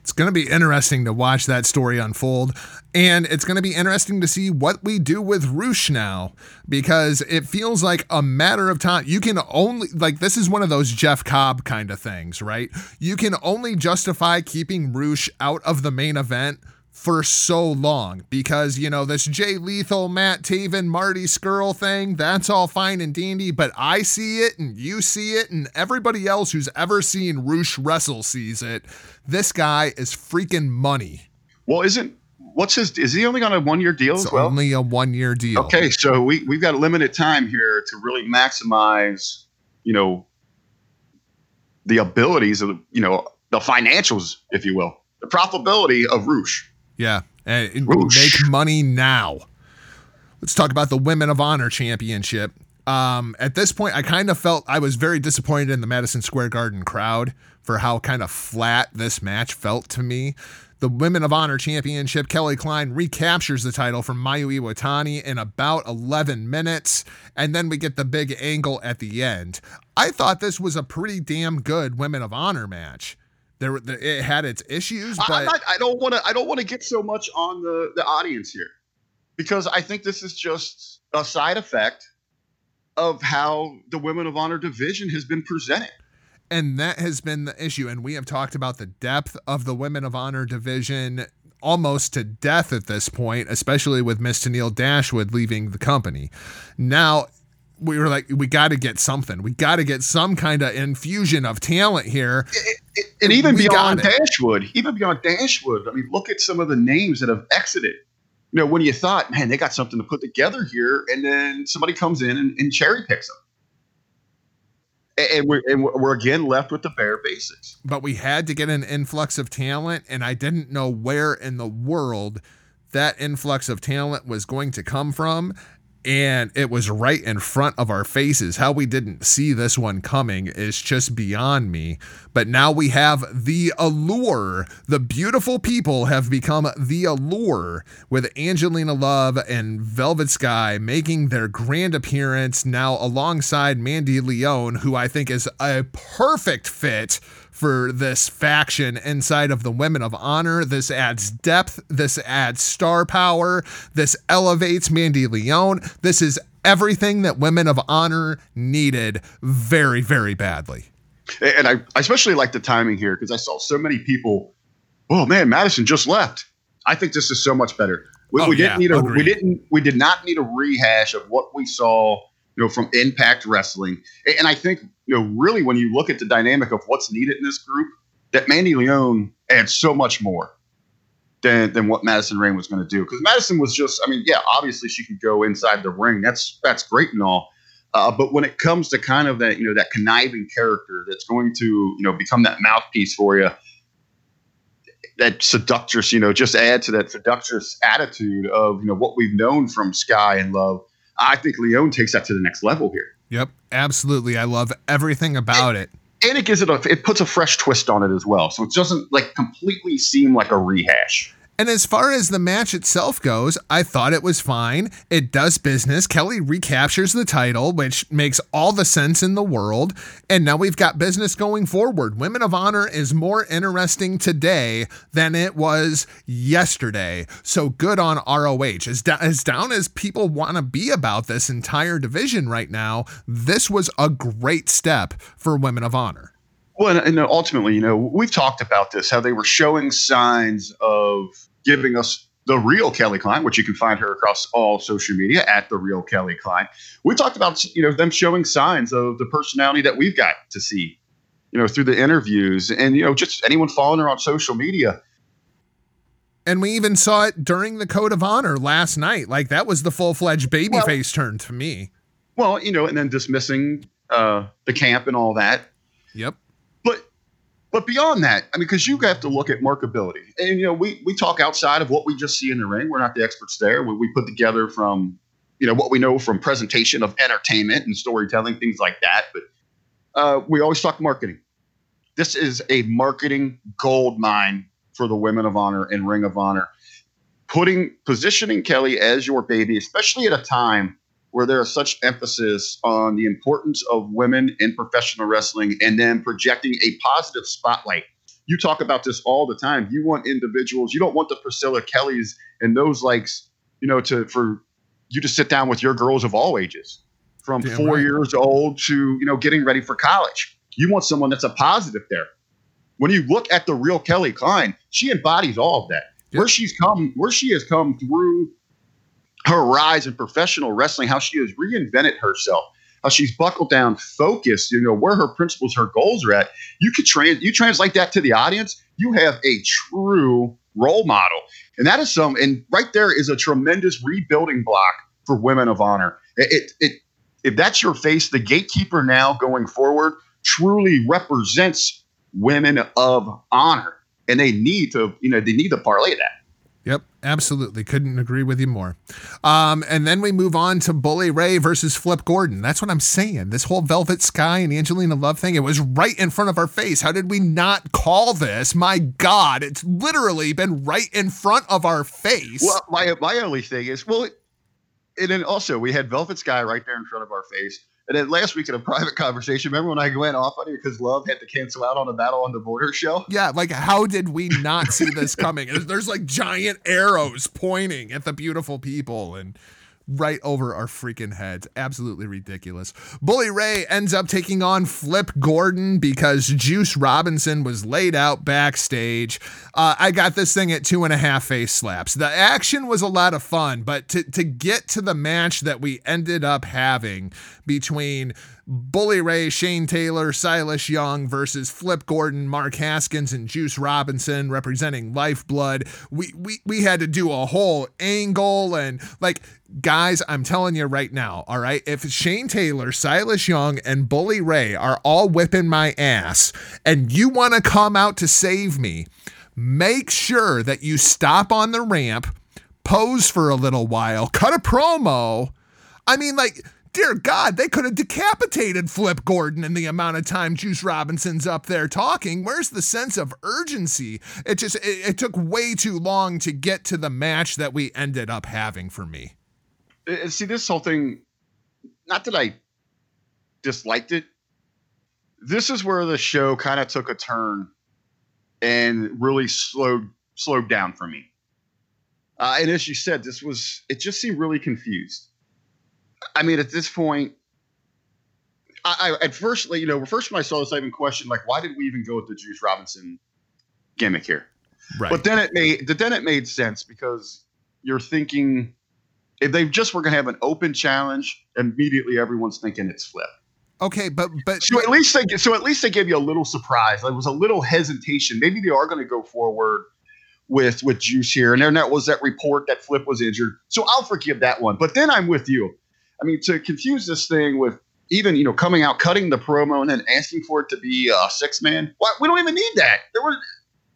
It's going to be interesting to watch that story unfold, and it's going to be interesting to see what we do with Rush now, because it feels like a matter of time. You can only, like, this is one of those Jeff Cobb kind of things, right? You can only justify keeping Rush out of the main event for so long, because, you know, this Jay Lethal, Matt Taven, Marty Scurll thing, that's all fine and dandy, but I see it and you see it and everybody else who's ever seen Rush wrestle sees it. This guy is freaking money. Well, isn't what's his, is he only on a one-year deal as well? Only a one-year deal. Okay. So we, we've got a limited time here to really maximize, you know, the abilities of, you know, the financials, if you will, the profitability of Rush. Yeah, and Rush. Make money now. Let's talk about the Women of Honor Championship. Um, at this point, I kind of felt I was very disappointed in the Madison Square Garden crowd for how kind of flat this match felt to me. The Women of Honor Championship, Kelly Klein recaptures the title from Mayu Iwatani in about eleven minutes, and then we get the big angle at the end. I thought this was a pretty damn good Women of Honor match. There, it had its issues, but I'm not, I don't want to. I don't want to get so much on the, the audience here, because I think this is just a side effect of how the Women of Honor division has been presented, and that has been the issue. And we have talked about the depth of the Women of Honor division almost to death at this point, especially with Miz Tenille Dashwood leaving the company. Now, we were like, we got to get something. We got to get some kind of infusion of talent here. It, it, and even we beyond Dashwood, even beyond Dashwood, I mean, look at some of the names that have exited. You know, when you thought, man, they got something to put together here, and then somebody comes in and, and cherry picks them. And we're, and we're again left with the bare basics. But we had to get an influx of talent, and I didn't know where in the world that influx of talent was going to come from. And it was right in front of our faces. How we didn't see this one coming is just beyond me. But now we have the Allure. The beautiful people have become the Allure, with Angelina Love and Velvet Sky making their grand appearance now alongside Mandy Leone, who I think is a perfect fit for this faction inside of the Women of Honor. This adds depth. This adds star power. This elevates Mandy Leon. This is everything that Women of Honor needed very, very badly. And I, I especially like the timing here because I saw so many people, oh man, Madison just left. I think this is so much better. We, oh, we didn't yeah, need a, agreed. we didn't, we did not need a rehash of what we saw, you know, from Impact Wrestling. And I think, you know, really when you look at the dynamic of what's needed in this group, that Mandy Leon adds so much more than than what Madison Rayne was going to do. Because Madison was just, I mean, yeah, obviously she could go inside the ring. That's that's great and all. Uh, but when it comes to kind of that, you know, that conniving character that's going to, you know, become that mouthpiece for you, that seductress, you know, just add to that seductress attitude of, you know, what we've known from Sky and Love. I think Leon takes that to the next level here. Yep, absolutely. I love everything about and, it. And it gives it a, it puts a fresh twist on it as well. So it doesn't like completely seem like a rehash. And as far as the match itself goes, I thought it was fine. It does business. Kelly recaptures the title, which makes all the sense in the world. And now we've got business going forward. Women of Honor is more interesting today than it was yesterday. So good on R O H. As, do- as down as people want to be about this entire division right now, this was a great step for Women of Honor. Well, and, and ultimately, you know, we've talked about this, how they were showing signs of giving us the real Kelly Klein, which you can find her across all social media at the real Kelly Klein. We talked about, you know, them showing signs of the personality that we've got to see, you know, through the interviews and, you know, just anyone following her on social media. And we even saw it during the Code of Honor last night. Like that was the full-fledged babyface well, turn to me. Well, you know, and then dismissing uh, the camp and all that. Yep. But beyond that, I mean, because you have to look at markability. And, you know, we we talk outside of what we just see in the ring. We're not the experts there. We, we put together from, you know, what we know from presentation of entertainment and storytelling, things like that. But uh, we always talk marketing. This is a marketing gold mine for the Women of Honor and Ring of Honor. Putting positioning Kelly as your baby, especially at a time where there is such emphasis on the importance of women in professional wrestling and then projecting a positive spotlight. You talk about this all the time. You want individuals, you don't want the Priscilla Kellys and those likes, you know, to, for you to sit down with your girls of all ages from Damn four right. years old to, you know, getting ready for college. You want someone that's a positive there. When you look at the real Kelly Klein, she embodies all of that. Yep. Where she's come, where she has come through, her rise in professional wrestling, how she has reinvented herself, how she's buckled down, focused, you know, where her principles, her goals are at. You could trans, you translate that to the audience. You have a true role model. And that is some, and right there is a tremendous rebuilding block for Women of Honor. It, it, it if that's your face, the gatekeeper now going forward truly represents Women of Honor. And they need to, you know, they need to parlay that. Yep, absolutely. Couldn't agree with you more. Um, and then we move on to Bully Ray versus Flip Gordon. That's what I'm saying. This whole Velvet Sky and Angelina Love thing, it was right in front of our face. How did we not call this? My God, it's literally been right in front of our face. Well, my my only thing is, well, and then also we had Velvet Sky right there in front of our face. And then last week in a private conversation, remember when I went off on you because Love had to cancel out on a Battle on the Border show? Yeah, like how did we not see this coming? There's like giant arrows pointing at the beautiful people and right over our freaking heads. Absolutely ridiculous. Bully Ray ends up taking on Flip Gordon because Juice Robinson was laid out backstage. Uh, I got this thing at two and a half face slaps. The action was a lot of fun, but to, to get to the match that we ended up having between Bully Ray, Shane Taylor, Silas Young versus Flip Gordon, Mark Haskins, and Juice Robinson representing Lifeblood. We we we had to do a whole angle and like, guys, I'm telling you right now, all right, if Shane Taylor, Silas Young, and Bully Ray are all whipping my ass and you want to come out to save me, make sure that you stop on the ramp, pose for a little while, cut a promo. I mean, like... Dear God, they could have decapitated Flip Gordon in the amount of time Juice Robinson's up there talking. Where's the sense of urgency? It just, it, it took way too long to get to the match that we ended up having for me. See, this whole thing, not that I disliked it. this is where the show kind of took a turn and really slowed slowed down for me. Uh, and as you said, this was it just seemed really confused. I mean, at this point, I, I at first, you know, first when I saw this, I even questioned, like, why did we even go with the Juice Robinson gimmick here? Right. But then it made then it made sense, because you're thinking, if they just were going to have an open challenge, immediately everyone's thinking it's Flip. Okay, but but so at least they so at least they gave you a little surprise. There was a little hesitation. Maybe they are going to go forward with with Juice here. And then that was that report that Flip was injured. So I'll forgive that one. But then I'm with you. I mean, to confuse this thing with even, you know, coming out, cutting the promo, and then asking for it to be a six man. What, we don't even need that. There was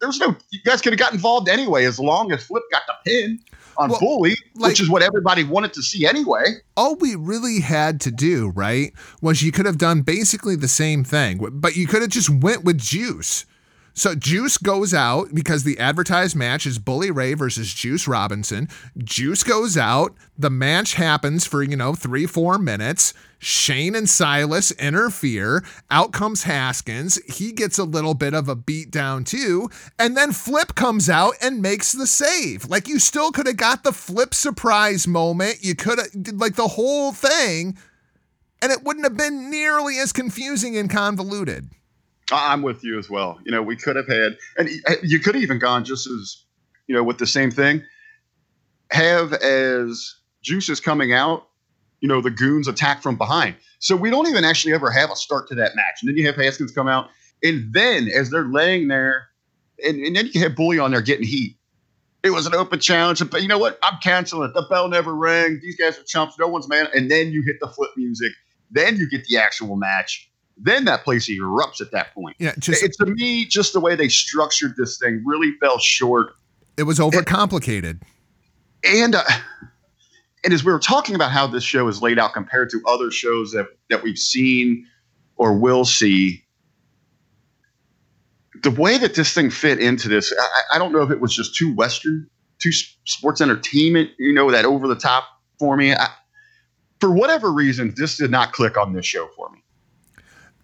there was no you guys could have got involved anyway, as long as Flip got the pin on well, Bully, like, which is what everybody wanted to see anyway. All we really had to do, right, was you could have done basically the same thing, but you could have just went with Juice. So Juice goes out, because the advertised match is Bully Ray versus Juice Robinson. Juice goes out. The match happens for, you know, three, four minutes. Shane and Silas interfere. Out comes Haskins. He gets a little bit of a beat down too. And then Flip comes out and makes the save. Like, you still could have got the Flip surprise moment. You could have, like, the whole thing. And it wouldn't have been nearly as confusing and convoluted. I'm with you as well. You know, we could have had, and you could have even gone just as, you know, with the same thing. Have, as Juice is coming out, you know, the goons attack from behind. So we don't even actually ever have a start to that match. And then you have Haskins come out, and then as they're laying there, and, and then you have Bully on there getting heat. It was an open challenge, but you know what? I'm canceling it. The bell never rang. These guys are chumps. No one's man. And then you hit the Flip music. Then you get the actual match. Then that place erupts at that point. Yeah, just, it, to me, just the way they structured this thing really fell short. It was overcomplicated. And and, uh, and as we were talking about how this show is laid out compared to other shows that, that we've seen or will see, the way that this thing fit into this, I, I don't know if it was just too Western, too sports entertainment, you know, that over the top for me. I, for whatever reason, this did not click on this show for me.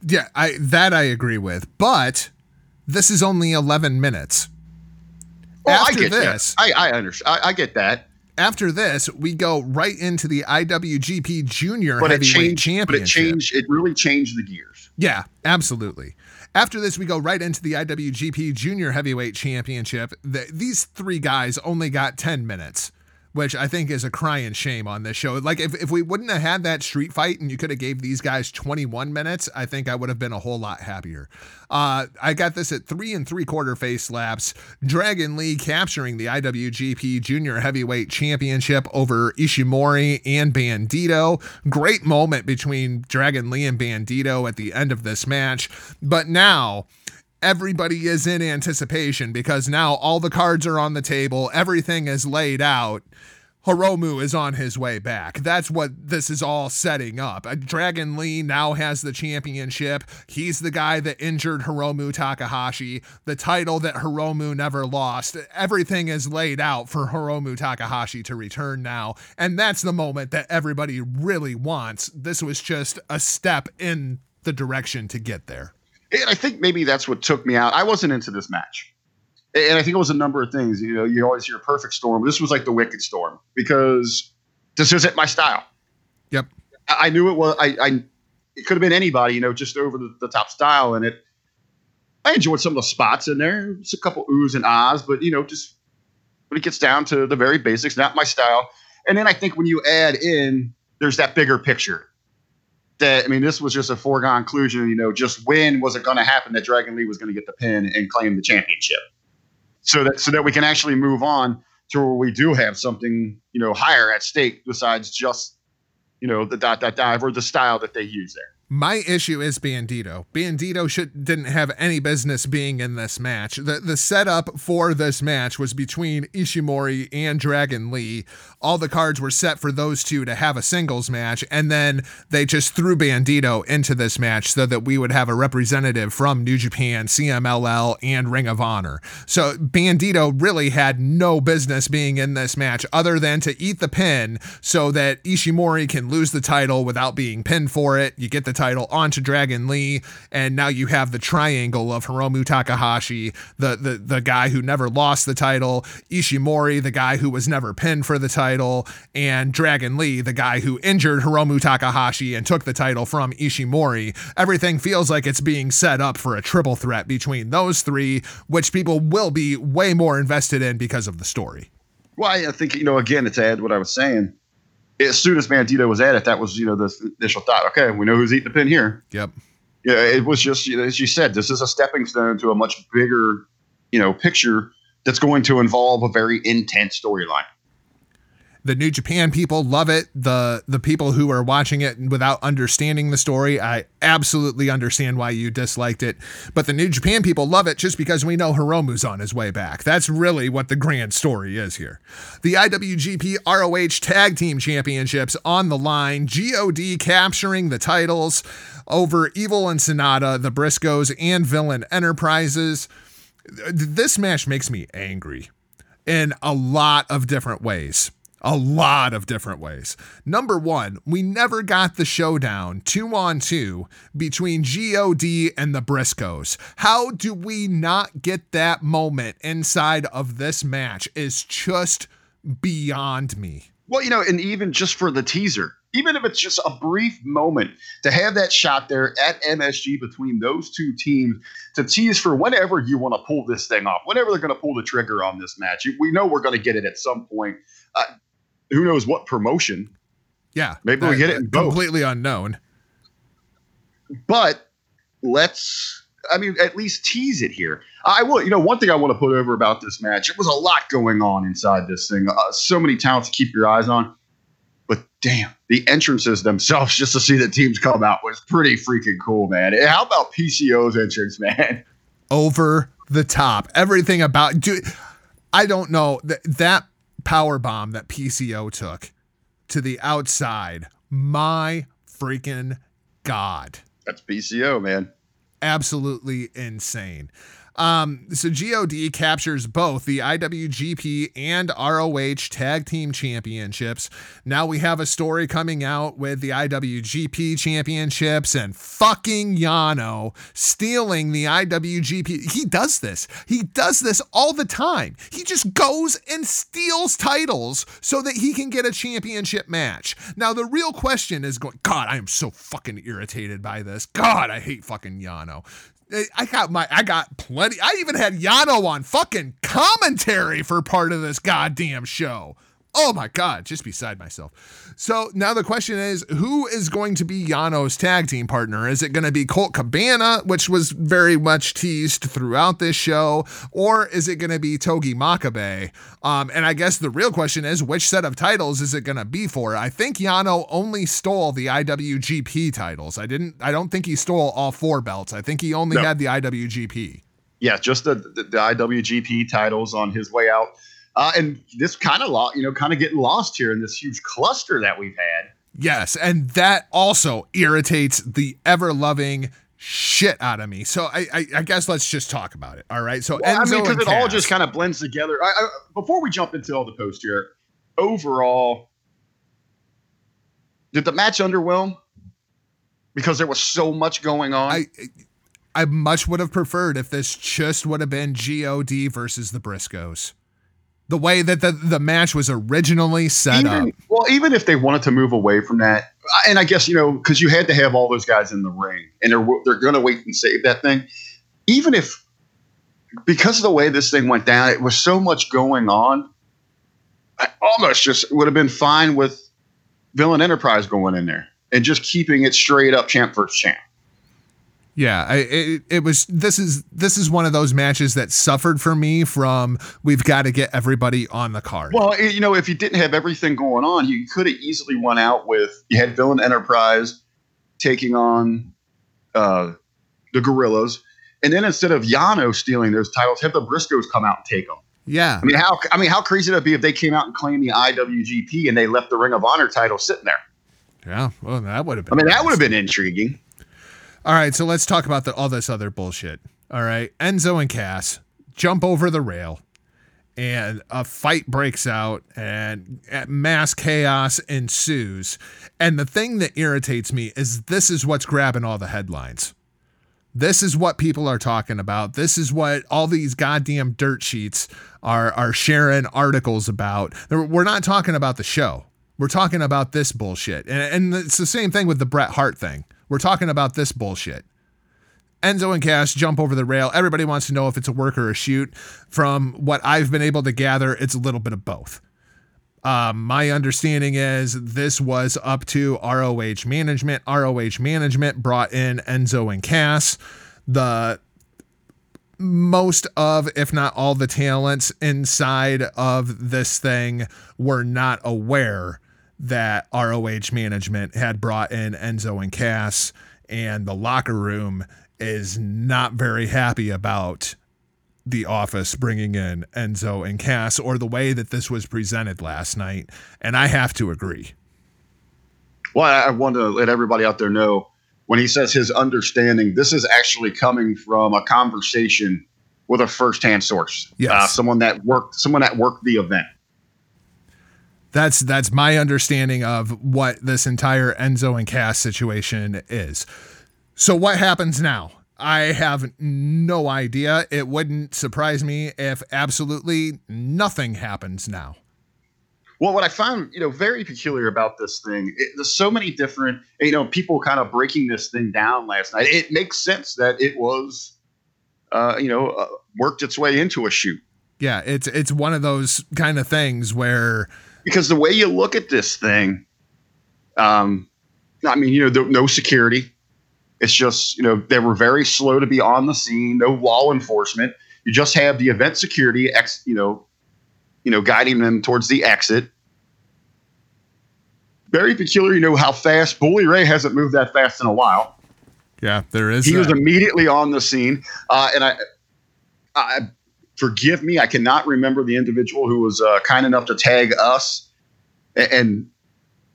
Yeah, I that I agree with, but this is only eleven minutes. Well, after I get this, that. I I understand. I, I get that. After this, we go right into the I W G P Junior but Heavyweight it changed, Championship. But it changed. It really changed the gears. Yeah, absolutely. After this, we go right into the I W G P Junior Heavyweight Championship. The, these three guys only got ten minutes, which I think is a crying shame on this show. Like, if, if we wouldn't have had that street fight and you could have gave these guys twenty-one minutes, I think I would have been a whole lot happier. Uh, I got this at three and three quarter face slaps. Dragon Lee capturing the I W G P Junior Heavyweight Championship over Ishimori and Bandito. Great moment between Dragon Lee and Bandito at the end of this match. But now everybody is in anticipation, because now all the cards are on the table. Everything is laid out. Hiromu is on his way back. That's what this is all setting up. Dragon Lee now has the championship. He's the guy that injured Hiromu Takahashi, the title that Hiromu never lost. Everything is laid out for Hiromu Takahashi to return now. And that's the moment that everybody really wants. This was just a step in the direction to get there. And I think maybe that's what took me out. I wasn't into this match. And I think it was a number of things. You know, you always hear perfect storm. This was like the wicked storm, because this isn't my style. Yep. I knew it was, I, I it could have been anybody, you know, just over the, the top style. And it, I enjoyed some of the spots in there. It's a couple oohs and ahs, but you know, just when it gets down to the very basics, not my style. And then I think when you add in, there's that bigger picture. That, I mean, this was just a foregone conclusion, you know, just when was it going to happen that Dragon Lee was going to get the pin and claim the championship, so that so that we can actually move on to where we do have something, you know, higher at stake besides just, you know, the dot dot dive or the style that they use there. My issue is Bandito. Bandito should, didn't have any business being in this match. The the setup for this match was between Ishimori and Dragon Lee. All the cards were set for those two to have a singles match, and then they just threw Bandito into this match so that we would have a representative from New Japan, C M L L, and Ring of Honor. So Bandito really had no business being in this match other than to eat the pin so that Ishimori can lose the title without being pinned for it. You get the title title onto Dragon Lee, and now you have the triangle of Hiromu Takahashi, the the the guy who never lost the title, Ishimori, the guy who was never pinned for the title, and Dragon Lee, the guy who injured Hiromu Takahashi and took the title from Ishimori. Everything feels like it's being set up for a triple threat between those three, which people will be way more invested in because of the story. Well, I think, you know, again, to add what I was saying, as soon as Bandito was at it, that was, you know, the initial thought. Okay, we know who's eating the pin here. Yep. Yeah, it was just, you know, as you said, this is a stepping stone to a much bigger, you know, picture that's going to involve a very intense storyline. The New Japan people love it. The the people who are watching it without understanding the story, I absolutely understand why you disliked it. But the New Japan people love it just because we know Hiromu's on his way back. That's really what the grand story is here. The I W G P R O H Tag Team Championships on the line. G O D capturing the titles over Evil and Sonata, the Briscoes, and Villain Enterprises. This match makes me angry in a lot of different ways. A lot of different ways. Number one, we never got the showdown two on two between G O D and the Briscoes. How do we not get that moment inside of this match is just beyond me. Well, you know, and even just for the teaser, even if it's just a brief moment to have that shot there at M S G between those two teams to tease for whenever you want to pull this thing off, whenever they're going to pull the trigger on this match, we know we're going to get it at some point. Uh, Who knows what promotion? Yeah, maybe we get it in both. Completely unknown. But let's, I mean, at least tease it here. I will, you know, one thing I want to put over about this match. It was a lot going on inside this thing. Uh, so many talents to keep your eyes on. But damn, the entrances themselves, just to see the teams come out, was pretty freaking cool, man. How about P C O's entrance, man? Over the top, everything about. Dude, I don't know that that. Power bomb that P C O took to the outside. My freaking God. That's P C O, man. Absolutely insane. Um, so G O D captures both the I W G P and R O H Tag Team Championships. Now we have a story coming out with the I W G P Championships and fucking Yano stealing the I W G P. He does this. He does this all the time. He just goes and steals titles so that he can get a championship match. Now the real question is going, God, I am so fucking irritated by this. God, I hate fucking Yano. I got my, I got plenty. I even had Yano on fucking commentary for part of this goddamn show. Oh my God, just beside myself. So now the question is, who is going to be Yano's tag team partner? Is it going to be Colt Cabana, which was very much teased throughout this show, or is it going to be Togi Makabe? Um, and I guess the real question is, which set of titles is it going to be for? I think Yano only stole the I W G P titles. I didn't. I don't think he stole all four belts. I think he only no. had the I W G P. Yeah, just the, the, the I W G P titles on his way out. Uh, and this kind of lot, you know, kind of getting lost here in this huge cluster that we've had. Yes. And that also irritates the ever loving shit out of me. So I, I, I guess let's just talk about it. All right. So well, I mean, because it all just kind of blends together. I, I, before we jump into all the post here, overall, did the match underwhelm? Because there was so much going on. I, I much would have preferred if this just would have been G O D versus the Briscoes. The way that the, the match was originally set even, up. Well, even if they wanted to move away from that, and I guess, you know, because you had to have all those guys in the ring, and they're they're going to wait and save that thing. Even if, because of the way this thing went down, it was so much going on, I almost just would have been fine with Villain Enterprise going in there and just keeping it straight up champ versus champ. Yeah, I, it it was. This is this is one of those matches that suffered for me from we've got to get everybody on the card. Well, you know, if you didn't have everything going on, you could have easily went out with you had Villain Enterprise taking on uh, the Guerrillas, and then instead of Yano stealing those titles, have the Briscoes come out and take them. Yeah, I mean how I mean how crazy would it be if they came out and claimed the I W G P and they left the Ring of Honor title sitting there? Yeah, well, that would have been. I mean, that would have been intriguing. All right, so let's talk about the, all this other bullshit. All right, Enzo and Cass jump over the rail, and a fight breaks out and mass chaos ensues. And the thing that irritates me is this is what's grabbing all the headlines. This is what people are talking about. This is what all these goddamn dirt sheets are, are sharing articles about. We're not talking about the show. We're talking about this bullshit. And, and it's the same thing with the Bret Hart thing. We're talking about this bullshit. Enzo and Cass jump over the rail. Everybody wants to know if it's a work or a shoot. From what I've been able to gather, it's a little bit of both. Um, my understanding is this was up to R O H management. R O H management brought in Enzo and Cass. The most of, if not all, the talents inside of this thing were not aware that R O H management had brought in Enzo and Cass, and the locker room is not very happy about the office bringing in Enzo and Cass, or the way that this was presented last night. And I have to agree. Well, I want to let everybody out there know, when he says his understanding, this is actually coming from a conversation with a firsthand source. Yes. Uh, someone that worked, someone that worked the event. That's, that's my understanding of what this entire Enzo and Cass situation is. So what happens now? I have no idea. It wouldn't surprise me if absolutely nothing happens now. Well, what I found, you know, very peculiar about this thing, it, there's so many different, you know, people kind of breaking this thing down last night. It makes sense that it was, uh, you know, uh, worked its way into a shoot. Yeah, it's it's one of those kind of things where, because the way you look at this thing, um, I mean, you know, there, no security. It's just, you know, they were very slow to be on the scene. No law enforcement. You just have the event security, ex, you know, you know, guiding them towards the exit. Very peculiar, you know, how fast. Bully Ray hasn't moved that fast in a while. Yeah, there is. He that. was immediately on the scene, uh, and I, I, forgive me, I cannot remember the individual who was uh, kind enough to tag us and. and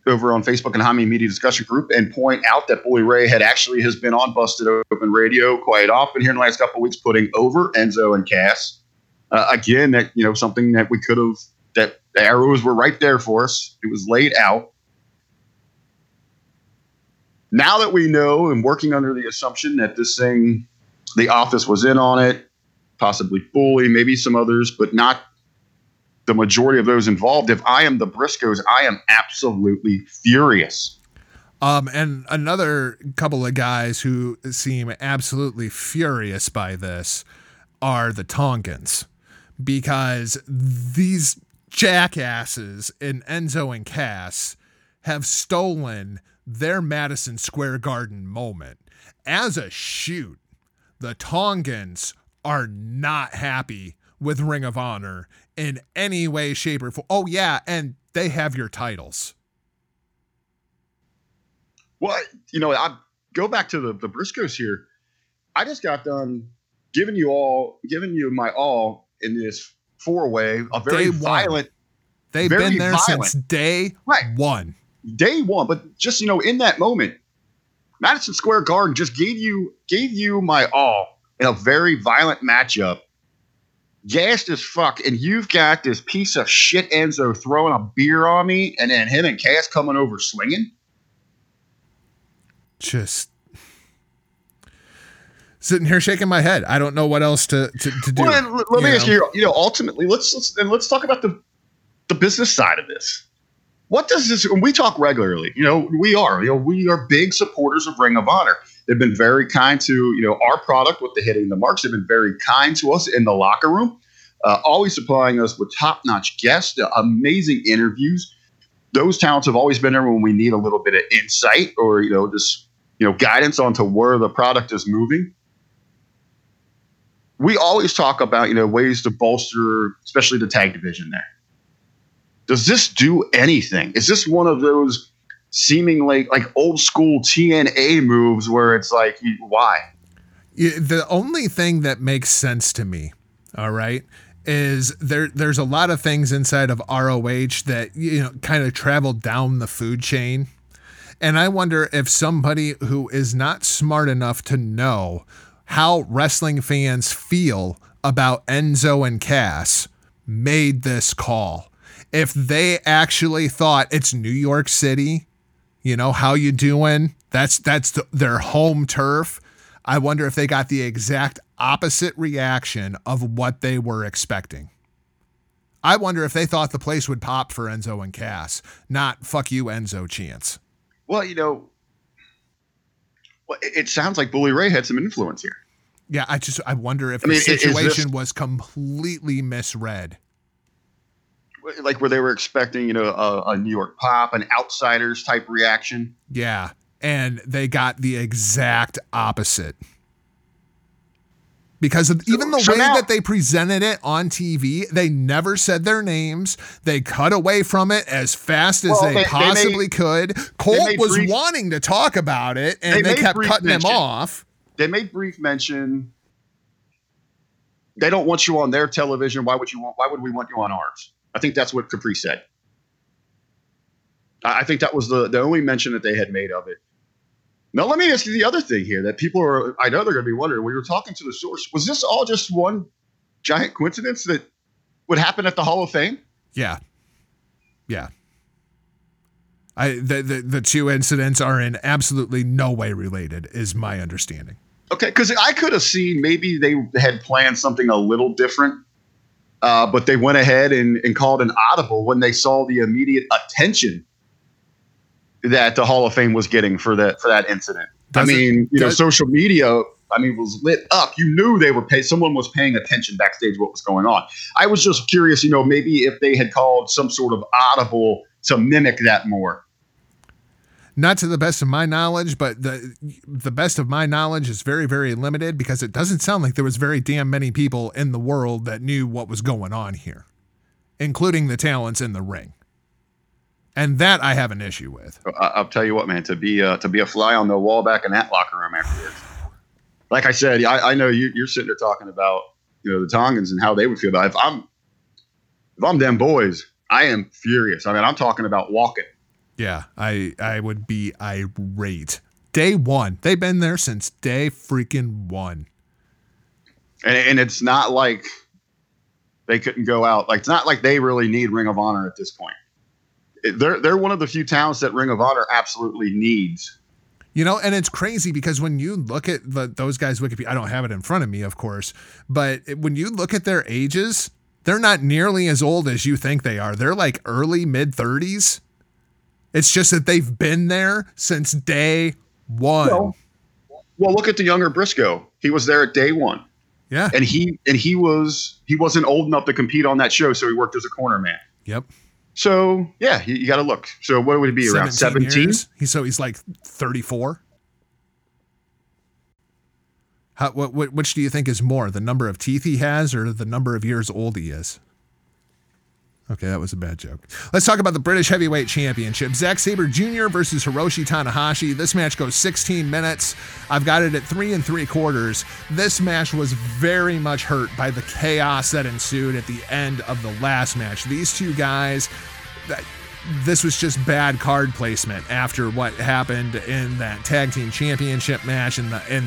over on Facebook and Hami Media discussion group and point out that Bully Ray had actually has been on Busted Open Radio quite often here in the last couple of weeks, putting over Enzo and Cass. Uh, again, that, you know, something that we could have, that the arrows were right there for us. It was laid out. Now that we know, and working under the assumption that this thing, the office was in on it, possibly Bully, maybe some others, but not the majority of those involved. If I am the Briscoes, I am absolutely furious. Um, and another couple of guys who seem absolutely furious by this are the Tongans, because these jackasses in Enzo and Cass have stolen their Madison Square Garden moment. As a shoot, the Tongans are not happy with Ring of Honor in any way, shape, or form. Oh, yeah, and they have your titles. Well, you know, I go back to the, the Briscoes here. I just got done giving you all, giving you my all in this four-way, a very violent. They've very been there violent. since day right. one. Day one, but just, you know, in that moment, Madison Square Garden just gave you gave you my all in a very violent matchup. Gassed as fuck, and you've got this piece of shit Enzo throwing a beer on me, and then him and Cass coming over swinging. Just sitting here shaking my head. I don't know what else to to, to do. Well, then, let you me know. ask you. You know, ultimately, let's let's and let's talk about the the business side of this. What does this? When we talk regularly, you know, we are you know we are big supporters of Ring of Honor. They've been very kind to, you know, our product with the Hitting the Marks. They've been very kind to us in the locker room, uh, always supplying us with top-notch guests, uh, amazing interviews. Those talents have always been there when we need a little bit of insight or, you know, just, you know, guidance onto where the product is moving. We always talk about, you know, ways to bolster, especially the tag division there. Does this do anything? Is this one of those seemingly like old school T N A moves where it's like, why? The only thing that makes sense to me, all right, is there there's a lot of things inside of R O H that, you know, kind of travel down the food chain. And I wonder if somebody who is not smart enough to know how wrestling fans feel about Enzo and Cass made this call, if they actually thought it's New York City, you know, how you doing? That's that's the, their home turf. I wonder if they got the exact opposite reaction of what they were expecting. I wonder if they thought the place would pop for Enzo and Cass, not fuck you, Enzo chants. Well, you know, well, it sounds like Bully Ray had some influence here. Yeah, I just I wonder if I mean, the situation this, was completely misread. Like where they were expecting, you know, a, a New York pop, an outsiders type reaction. Yeah, and they got the exact opposite. Because of, so, even the so way now, that they presented it on T V, they never said their names. They cut away from it as fast as well, they, they possibly they made, could. Colt was brief, wanting to talk about it, and they, they kept cutting mention. him off. They made brief mention. They don't want you on their television. Why would you want? Why would we want you on ours? I think that's what Capri said. I think that was the, the only mention that they had made of it. Now, let me ask you the other thing here that people are, I know they're going to be wondering, when you're talking to the source, was this all just one giant coincidence that would happen at the Hall of Fame? Yeah. Yeah. I the, the, the two incidents are in absolutely no way related, is my understanding. Okay, because I could have seen maybe they had planned something a little different, uh, but they went ahead and, and called an audible when they saw the immediate attention that the Hall of Fame was getting for that for that incident. Does I mean, it, you know, social media, I mean, was lit up. You knew they were pay, someone was paying attention backstage what was going on. I was just curious, you know, maybe if they had called some sort of audible to mimic that more. Not to the best of my knowledge, but the the best of my knowledge is very, very limited because it doesn't sound like there was very damn many people in the world that knew what was going on here, including the talents in the ring. And that I have an issue with. I'll tell you what, man, to be uh, to be a fly on the wall back in that locker room afterwards. Like I said, I, I know you, you're sitting there talking about, you know, the Tongans and how they would feel about it. If I'm, if I'm them boys, I am furious. I mean, I'm talking about walking. Yeah, I I would be irate. Day one. They've been there since day freaking one. And, and it's not like they couldn't go out. Like, it's not like they really need Ring of Honor at this point. They're they're one of the few towns that Ring of Honor absolutely needs. You know, and it's crazy because when you look at the, those guys' Wikipedia, I don't have it in front of me, of course, but when you look at their ages, they're not nearly as old as you think they are. They're like early, mid-thirties. It's just that they've been there since day one. Well, well, look at the younger Briscoe. He was there at day one. Yeah. And he and he was he wasn't old enough to compete on that show, so he worked as a corner man. Yep. So, yeah, you, you got to look. So what would it be, around seventeen? He, so he's like thirty-four. How, what, what, which do you think is more, the number of teeth he has or the number of years old he is? Okay, that was a bad joke. Let's talk about the British Heavyweight Championship. Zack Sabre Junior versus Hiroshi Tanahashi. This match goes sixteen minutes. I've got it at three and three quarters. This match was very much hurt by the chaos that ensued at the end of the last match. These two guys, this was just bad card placement after what happened in that tag team championship match and the, and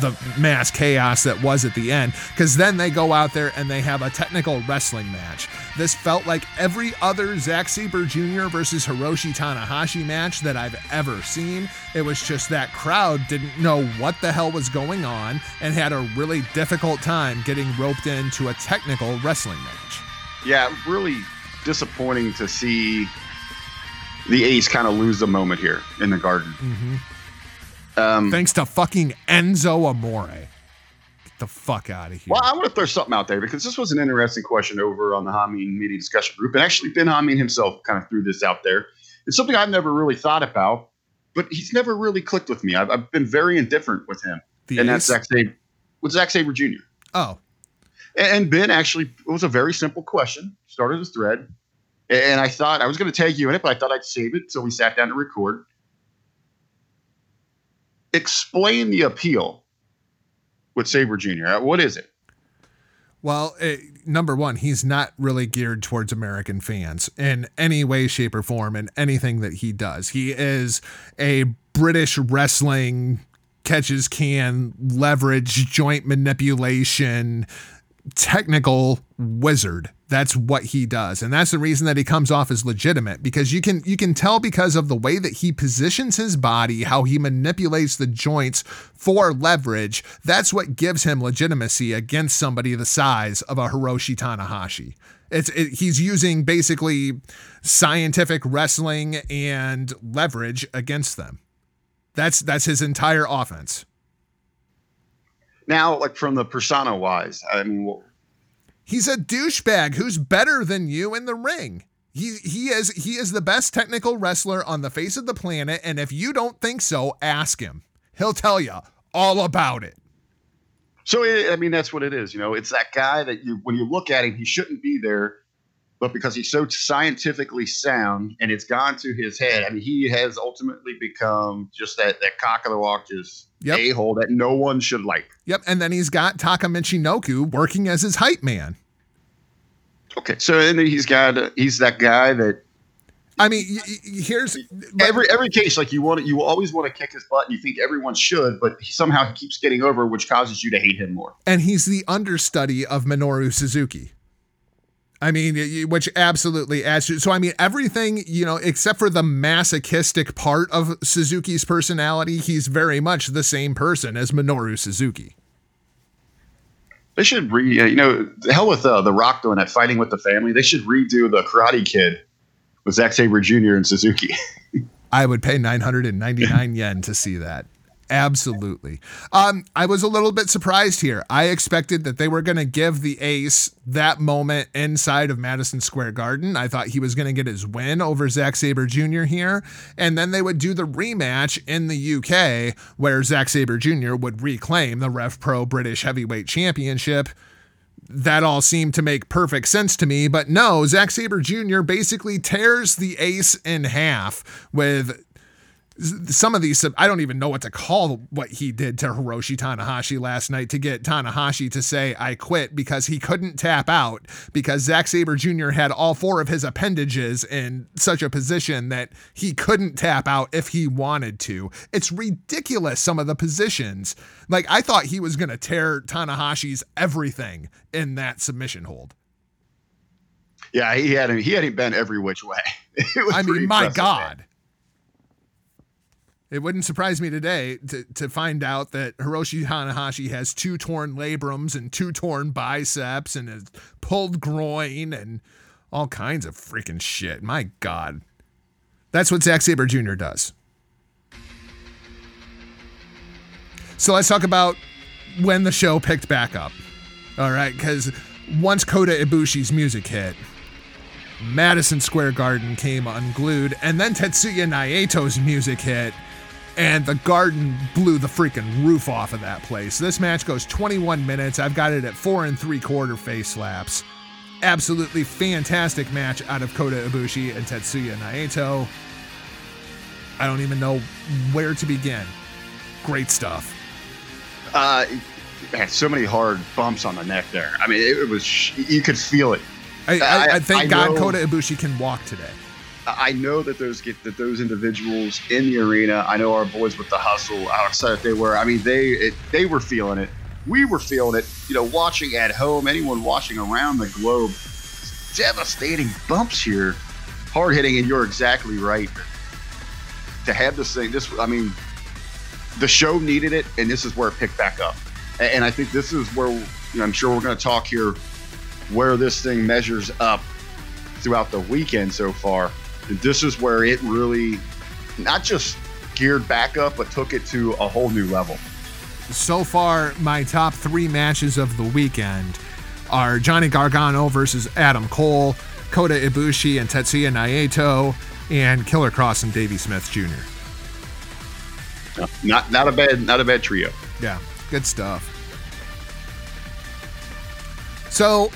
the mass chaos that was at the end, because then they go out there and they have a technical wrestling match. This felt like every other Zack Sabre Junior versus Hiroshi Tanahashi match that I've ever seen. It was just that crowd didn't know what the hell was going on and had a really difficult time getting roped into a technical wrestling match. Yeah, really disappointing to see the Ace kind of lose the moment here in the Garden. Mm-hmm. Um, Thanks to fucking Enzo Amore. Get the fuck out of here. Well, I want to throw something out there because this was an interesting question over on the Hameen Media discussion group. And actually, Ben Hameen himself kind of threw this out there. It's something I've never really thought about, but he's never really clicked with me. I've, I've been very indifferent with him. The and Ace? That's Zack Sabre, with Zack Sabre Junior Oh. And, and Ben actually, it was a very simple question. Started a thread. And I thought I was going to tag you in it, but I thought I'd save it. So we sat down to record. Explain the appeal with Sabre Junior What is it? Well, it, number one, he's not really geared towards American fans in any way, shape, or form in anything that he does. He is a British wrestling catches can leverage joint manipulation technical wizard That's what he does. And that's the reason that he comes off as legitimate, because you can you can tell because of the way that he positions his body, how he manipulates the joints for leverage. That's what gives him legitimacy against somebody the size of a Hiroshi Tanahashi. It's it, he's using basically scientific wrestling and leverage against them. That's that's his entire offense. Now, like from the persona wise, I mean, what he's a douchebag who's better than you in the ring. He he is he is the best technical wrestler on the face of the planet, and if you don't think so, ask him. He'll tell you all about it. So, I mean, that's what it is. You know, it's that guy that you, when you look at him, he shouldn't be there, but because he's so scientifically sound and it's gone to his head, I mean, he has ultimately become just that, that cock of the walk, just yep. a-hole that no one should like. Yep, and then he's got Taka Michinoku working as his hype man. Okay, so and then he's got uh, he's that guy that. I mean, here's every every case like you want you always want to kick his butt, and you think everyone should, but somehow he keeps getting over, which causes you to hate him more. And he's the understudy of Minoru Suzuki. I mean, which absolutely adds to. So, I mean, everything, you know, except for the masochistic part of Suzuki's personality, he's very much the same person as Minoru Suzuki. They should re, uh, you know, hell with uh, The Rock doing that Fighting with the Family. They should redo The Karate Kid with Zack Sabre Junior and Suzuki. I would pay nine hundred ninety-nine yen to see that. Absolutely. Um, I was a little bit surprised here. I expected that they were going to give the ace that moment inside of Madison Square Garden. I thought he was going to get his win over Zack Sabre Junior here. And then they would do the rematch in the U K where Zack Sabre Junior would reclaim the Rev Pro British Heavyweight Championship. That all seemed to make perfect sense to me. But no, Zack Sabre Junior basically tears the ace in half with some of these, I don't even know what to call what he did to Hiroshi Tanahashi last night to get Tanahashi to say, I quit, because he couldn't tap out because Zack Sabre Junior had all four of his appendages in such a position that he couldn't tap out if he wanted to. It's ridiculous, some of the positions. Like, I thought he was going to tear Tanahashi's everything in that submission hold. Yeah, he had him, he had him bent every which way. I mean, my God. Man. It wouldn't surprise me today to, to find out that Hiroshi Tanahashi has two torn labrums and two torn biceps and a pulled groin and all kinds of freaking shit. My God. That's what Zack Sabre Junior does. So let's talk about when the show picked back up. All right, because once Kota Ibushi's music hit, Madison Square Garden came unglued, and then Tetsuya Naito's music hit. And the Garden blew the freaking roof off of that place. This match goes twenty-one minutes. I've got it at four and three quarter face slaps. Absolutely fantastic match out of Kota Ibushi and Tetsuya Naito. I don't even know where to begin. Great stuff. Uh, it had so many hard bumps on the neck there. I mean, it was, you could feel it. I, I, I, I thank I God know. Kota Ibushi can walk today. I know that those get that those individuals in the arena. I know our boys with the hustle, how excited they were. I mean, they it, they were feeling it. We were feeling it. You know, watching at home, anyone watching around the globe, devastating bumps here, hard hitting, and you're exactly right. To have this thing, this I mean, the show needed it, and this is where it picked back up. And, and I think this is where you know, I'm sure we're going to talk here where this thing measures up throughout the weekend so far. And this is where it really not just geared back up, but took it to a whole new level. So far, my top three matches of the weekend are Johnny Gargano versus Adam Cole, Kota Ibushi and Tetsuya Naito, and Killer Cross and Davey Smith Junior Not not a bad not a bad trio. Yeah, good stuff. So,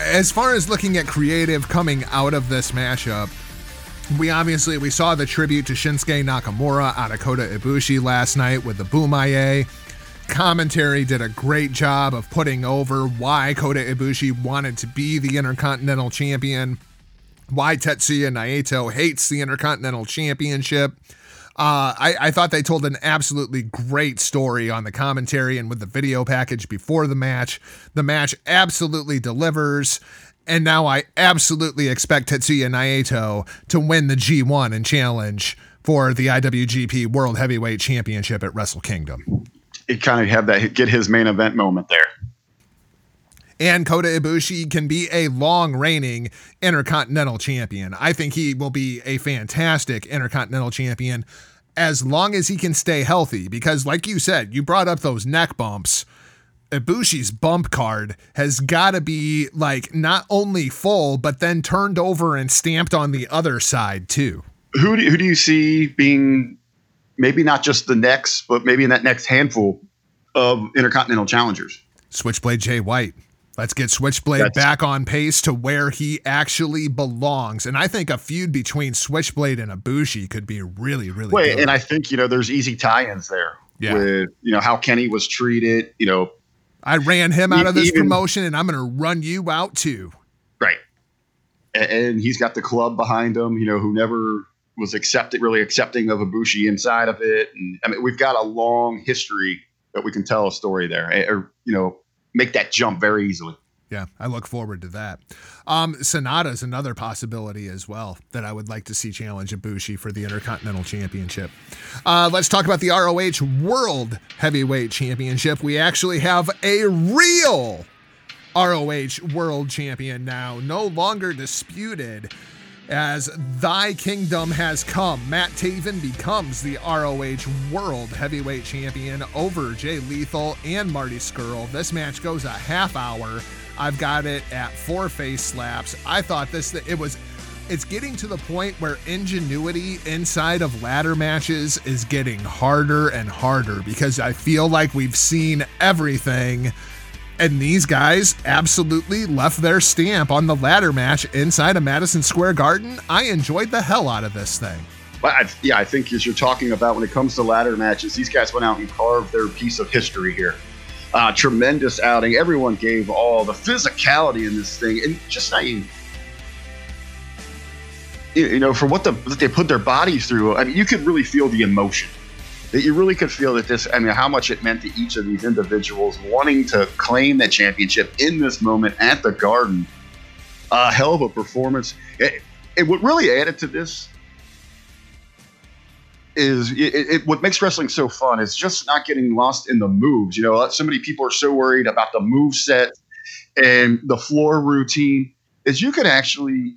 as far as looking at creative coming out of this mashup, We obviously, we saw the tribute to Shinsuke Nakamura out of Kota Ibushi last night with the Bumaye. Commentary did a great job of putting over why Kota Ibushi wanted to be the Intercontinental Champion, why Tetsuya Naito hates the Intercontinental Championship. Uh, I, I thought they told an absolutely great story on the commentary and with the video package before the match. The match absolutely delivers. And now I absolutely expect Tetsuya Naito to win the G one and challenge for the I W G P World Heavyweight Championship at Wrestle Kingdom. It kind of had that get his main event moment there. And Kota Ibushi can be a long reigning Intercontinental Champion. I think he will be a fantastic Intercontinental Champion as long as he can stay healthy. Because like you said, you brought up those neck bumps. Ibushi's bump card has got to be like not only full, but then turned over and stamped on the other side too. Who do, who do you see being maybe not just the next, but maybe in that next handful of Intercontinental Challengers? Switchblade Jay White. Let's get Switchblade That's- back on pace to where he actually belongs. And I think a feud between Switchblade and Ibushi could be really, really Wait, good. And I think, you know, there's easy tie-ins there yeah. with, you know, how Kenny was treated, you know. I ran him out of this even, promotion, and I'm going to run you out too. Right. And he's got the club behind him, you know, who never was accepted, really accepting of Ibushi inside of it. And I mean, we've got a long history that we can tell a story there, or, you know, make that jump very easily. Yeah, I look forward to that. Um, Sonata is another possibility as well that I would like to see challenge Ibushi for the Intercontinental Championship. Uh, let's talk about the R O H World Heavyweight Championship. We actually have a real R O H World Champion now, no longer disputed, as Thy Kingdom has come. Matt Taven becomes the R O H World Heavyweight Champion over Jay Lethal and Marty Scurll. This match goes a half hour. I've got it at four face slaps. I thought this, it was, it's getting to the point where ingenuity inside of ladder matches is getting harder and harder, because I feel like we've seen everything, and these guys absolutely left their stamp on the ladder match inside of Madison Square Garden. I enjoyed the hell out of this thing. Well, I, yeah, I think as you're talking about when it comes to ladder matches, these guys went out and carved their piece of history here. Uh, tremendous outing. Everyone gave all the physicality in this thing, and just not even, you know, for what the what they put their bodies through. I mean, you could really feel the emotion. That you really could feel that this. I mean, how much it meant to each of these individuals wanting to claim that championship in this moment at the Garden. A uh, hell of a performance. It, it what really added to this is it, it, what makes wrestling so fun is just not getting lost in the moves. You know, so many people are so worried about the move set and the floor routine, is you could actually,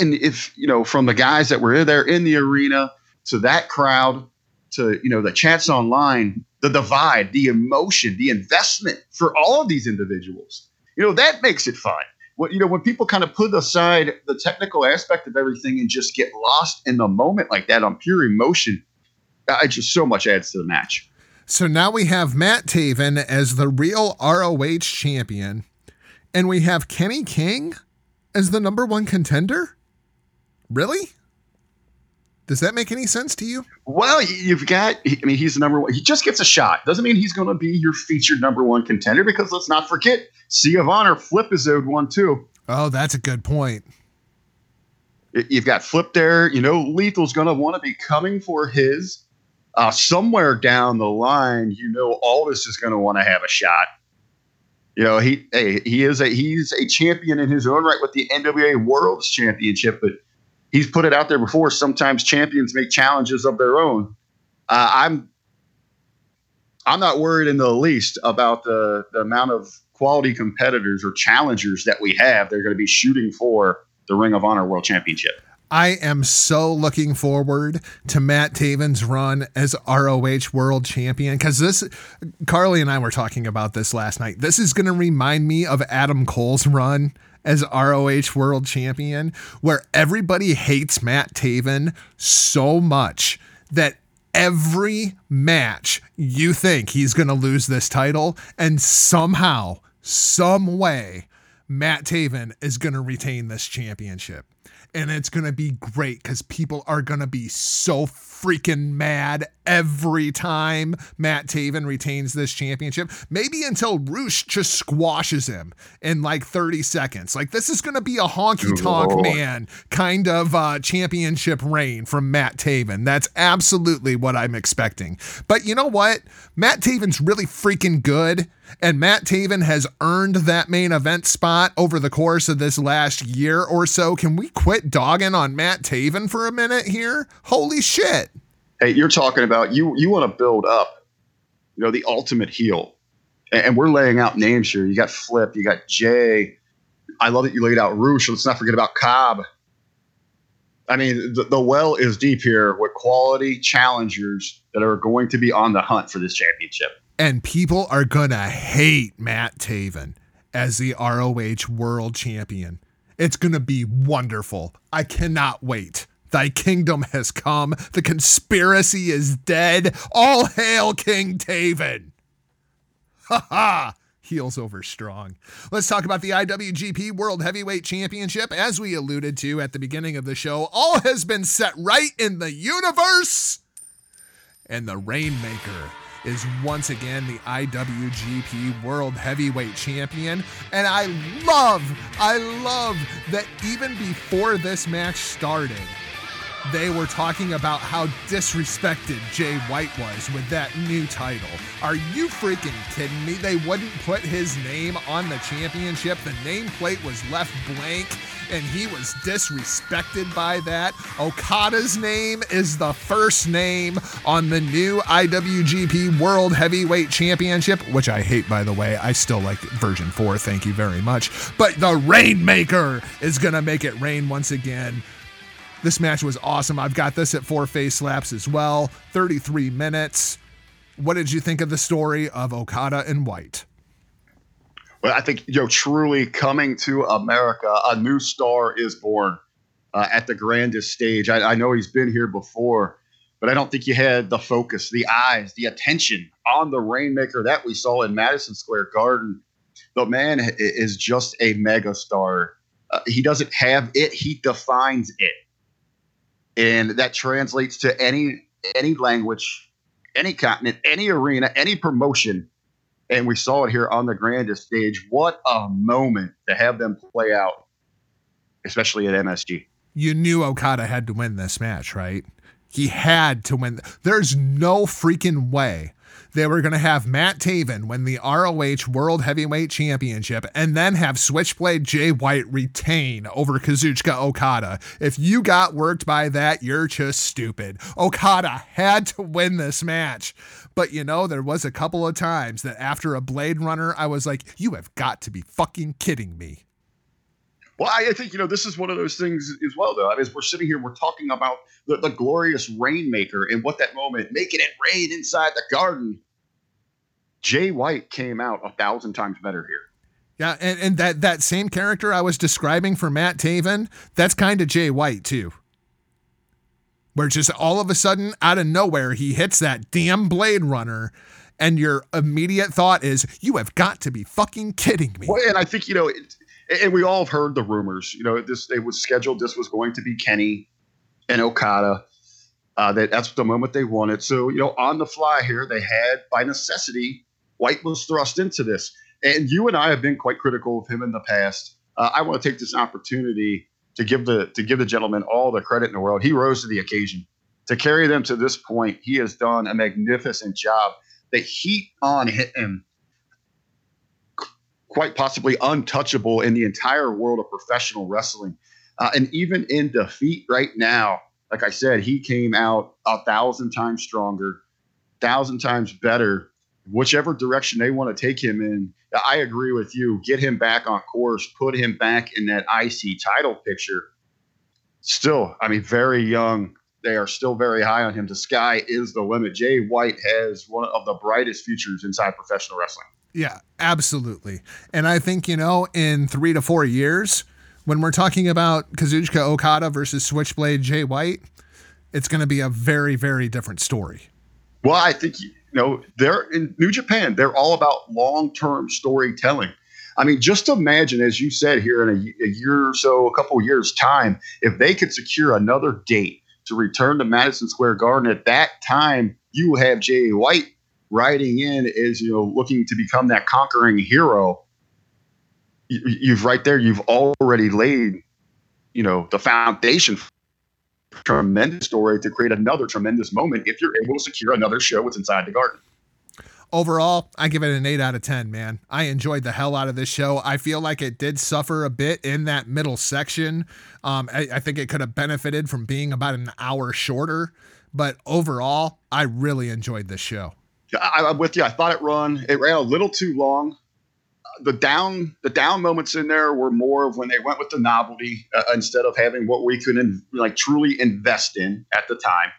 and if, you know, from the guys that were there in the arena to that crowd to, you know, the chats online, the divide, the emotion, the investment for all of these individuals, you know, that makes it fun. What, you know, when people kind of put aside the technical aspect of everything and just get lost in the moment like that on pure emotion, it just so much adds to the match. So now we have Matt Taven as the real R O H champion, and we have Kenny King as the number one contender? Really? Does that make any sense to you? Well, you've got, I mean, he's the number one. He just gets a shot. Doesn't mean he's going to be your featured number one contender, because let's not forget, Sea of Honor, Flip is owed one too. Oh, that's a good point. You've got Flip there. You know, Lethal's going to want to be coming for his. Uh, somewhere down the line, you know, Aldous is going to want to have a shot. You know, he hey, he is a he's a champion in his own right with the N W A World's Championship, but he's put it out there before. Sometimes champions make challenges of their own. Uh, I'm I'm not worried in the least about the, the amount of quality competitors or challengers that we have. They're going to be shooting for the Ring of Honor World Championship. I am so looking forward to Matt Taven's run as R O H World Champion, because this, Carly and I were talking about this last night. This is going to remind me of Adam Cole's run as R O H World Champion, where everybody hates Matt Taven so much that every match you think he's going to lose this title, and somehow, some way, Matt Taven is going to retain this championship. And it's going to be great because people are going to be so freaking mad every time Matt Taven retains this championship. Maybe until Rush just squashes him in like thirty seconds. Like, this is going to be a Honky Tonk Man kind of uh, championship reign from Matt Taven. That's absolutely what I'm expecting. But you know what? Matt Taven's really freaking good. And Matt Taven has earned that main event spot over the course of this last year or so. Can we quit dogging on Matt Taven for a minute here? Holy shit. Hey, you're talking about you you want to build up, you know, the ultimate heel. And we're laying out names here. You got Flip, you got Jay. I love that you laid out Rush. Let's not forget about Cobb. I mean, the, the well is deep here with quality challengers that are going to be on the hunt for this championship. And people are going to hate Matt Taven as the R O H World Champion. It's going to be wonderful. I cannot wait. Thy kingdom has come. The conspiracy is dead. All hail King Taven. Ha ha. Heels over strong. Let's talk about the I W G P World Heavyweight Championship. As we alluded to at the beginning of the show, all has been set right in the universe. And the Rainmaker is once again the I W G P World Heavyweight Champion. And I love, I love that even before this match started, they were talking about how disrespected Jay White was with that new title. Are you freaking kidding me? They wouldn't put his name on the championship. The nameplate was left blank, and he was disrespected by that. Okada's name is the first name on the new I W G P World Heavyweight Championship, which I hate, by the way. I still like version four. Thank you very much. But the Rainmaker is going to make it rain once again. This match was awesome. I've got this at four face slaps as well. thirty-three minutes. What did you think of the story of Okada and White? Well, I think, you know, truly coming to America, a new star is born uh, at the grandest stage. I, I know he's been here before, but I don't think you had the focus, the eyes, the attention on the Rainmaker that we saw in Madison Square Garden. The man is just a mega star. Uh, he doesn't have it. He defines it. And that translates to any any language, any continent, any arena, any promotion. And we saw it here on the grandest stage. What a moment to have them play out, especially at M S G. You knew Okada had to win this match, right? He had to win. There's no freaking way they were going to have Matt Taven win the R O H World Heavyweight Championship and then have Switchblade Jay White retain over Kazuchika Okada. If you got worked by that, you're just stupid. Okada had to win this match. But, you know, there was a couple of times that after a Blade Runner, I was like, you have got to be fucking kidding me. Well, I think, you know, this is one of those things as well, though. I mean, as we're sitting here, we're talking about the, the glorious Rainmaker and what that moment, making it rain inside the garden. Jay White came out a thousand times better here. Yeah, and, and that, that same character I was describing for Matt Taven, that's kind of Jay White, too. Where just all of a sudden, out of nowhere, he hits that damn Blade Runner. And your immediate thought is, you have got to be fucking kidding me. Well, and I think, you know, it, and we all have heard the rumors, you know, this, it was scheduled. This was going to be Kenny and Okada. Uh, that that's the moment they wanted. So, you know, on the fly here, they had by necessity, White was thrust into this. And you and I have been quite critical of him in the past. Uh, I want to take this opportunity to give the, to give the gentleman all the credit in the world. He rose to the occasion to carry them to this point. He has done a magnificent job. The heat on him, quite possibly untouchable in the entire world of professional wrestling. Uh, and even in defeat right now, like I said, he came out a thousand times stronger, thousand times better, whichever direction they want to take him in. I agree with you. Get him back on course, put him back in that I C title picture. Still, I mean, very young. They are still very high on him. The sky is the limit. Jay White has one of the brightest futures inside professional wrestling. Yeah, absolutely. And I think, you know, in three to four years, when we're talking about Kazuchika Okada versus Switchblade Jay White, it's going to be a very, very different story. Well, I think, you know, they're in New Japan. They're all about long-term storytelling. I mean, just imagine, as you said, here in a, a year or so, a couple of years' time, if they could secure another date to return to Madison Square Garden. At that time, you will have Jay White riding in as, you know, looking to become that conquering hero. You, you've right there, you've already laid, you know, the foundation for a tremendous story to create another tremendous moment if you're able to secure another show with Inside the Garden. Overall, I give it an eight out of ten, man. I enjoyed the hell out of this show. I feel like it did suffer a bit in that middle section. Um, I, I think it could have benefited from being about an hour shorter. But overall, I really enjoyed this show. Yeah, I, I'm with you. I thought it run. It ran a little too long. Uh, the down the down moments in there were more of when they went with the novelty uh, instead of having what we could in, like truly invest in at the time.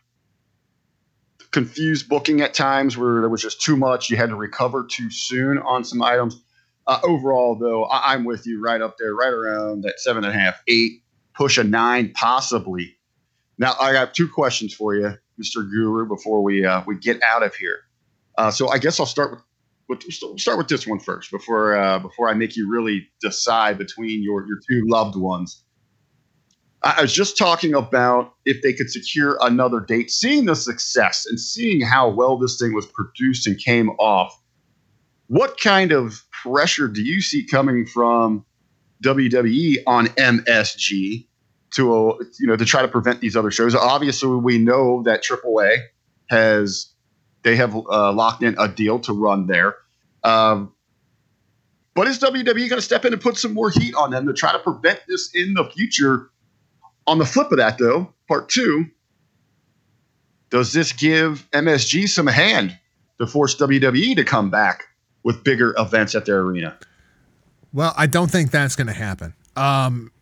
Confused booking at times where there was just too much. You had to recover too soon on some items. Uh, overall, though, I- I'm with you right up there, right around that seven and a half, eight, push a nine, possibly. Now, I have two questions for you, Mister Guru, before we uh, we get out of here. Uh, so I guess I'll start with, with start with this one first before uh, before I make you really decide between your your two loved ones. I was just talking about if they could secure another date, seeing the success and seeing how well this thing was produced and came off. What kind of pressure do you see coming from W W E on M S G to, you know, to try to prevent these other shows? Obviously, we know that Triple A has, they have uh, locked in a deal to run there. Um, but is W W E going to step in and put some more heat on them to try to prevent this in the future? On the flip of that, though, part two, does this give M S G some hand to force W W E to come back with bigger events at their arena? Well, I don't think that's going to happen. Um,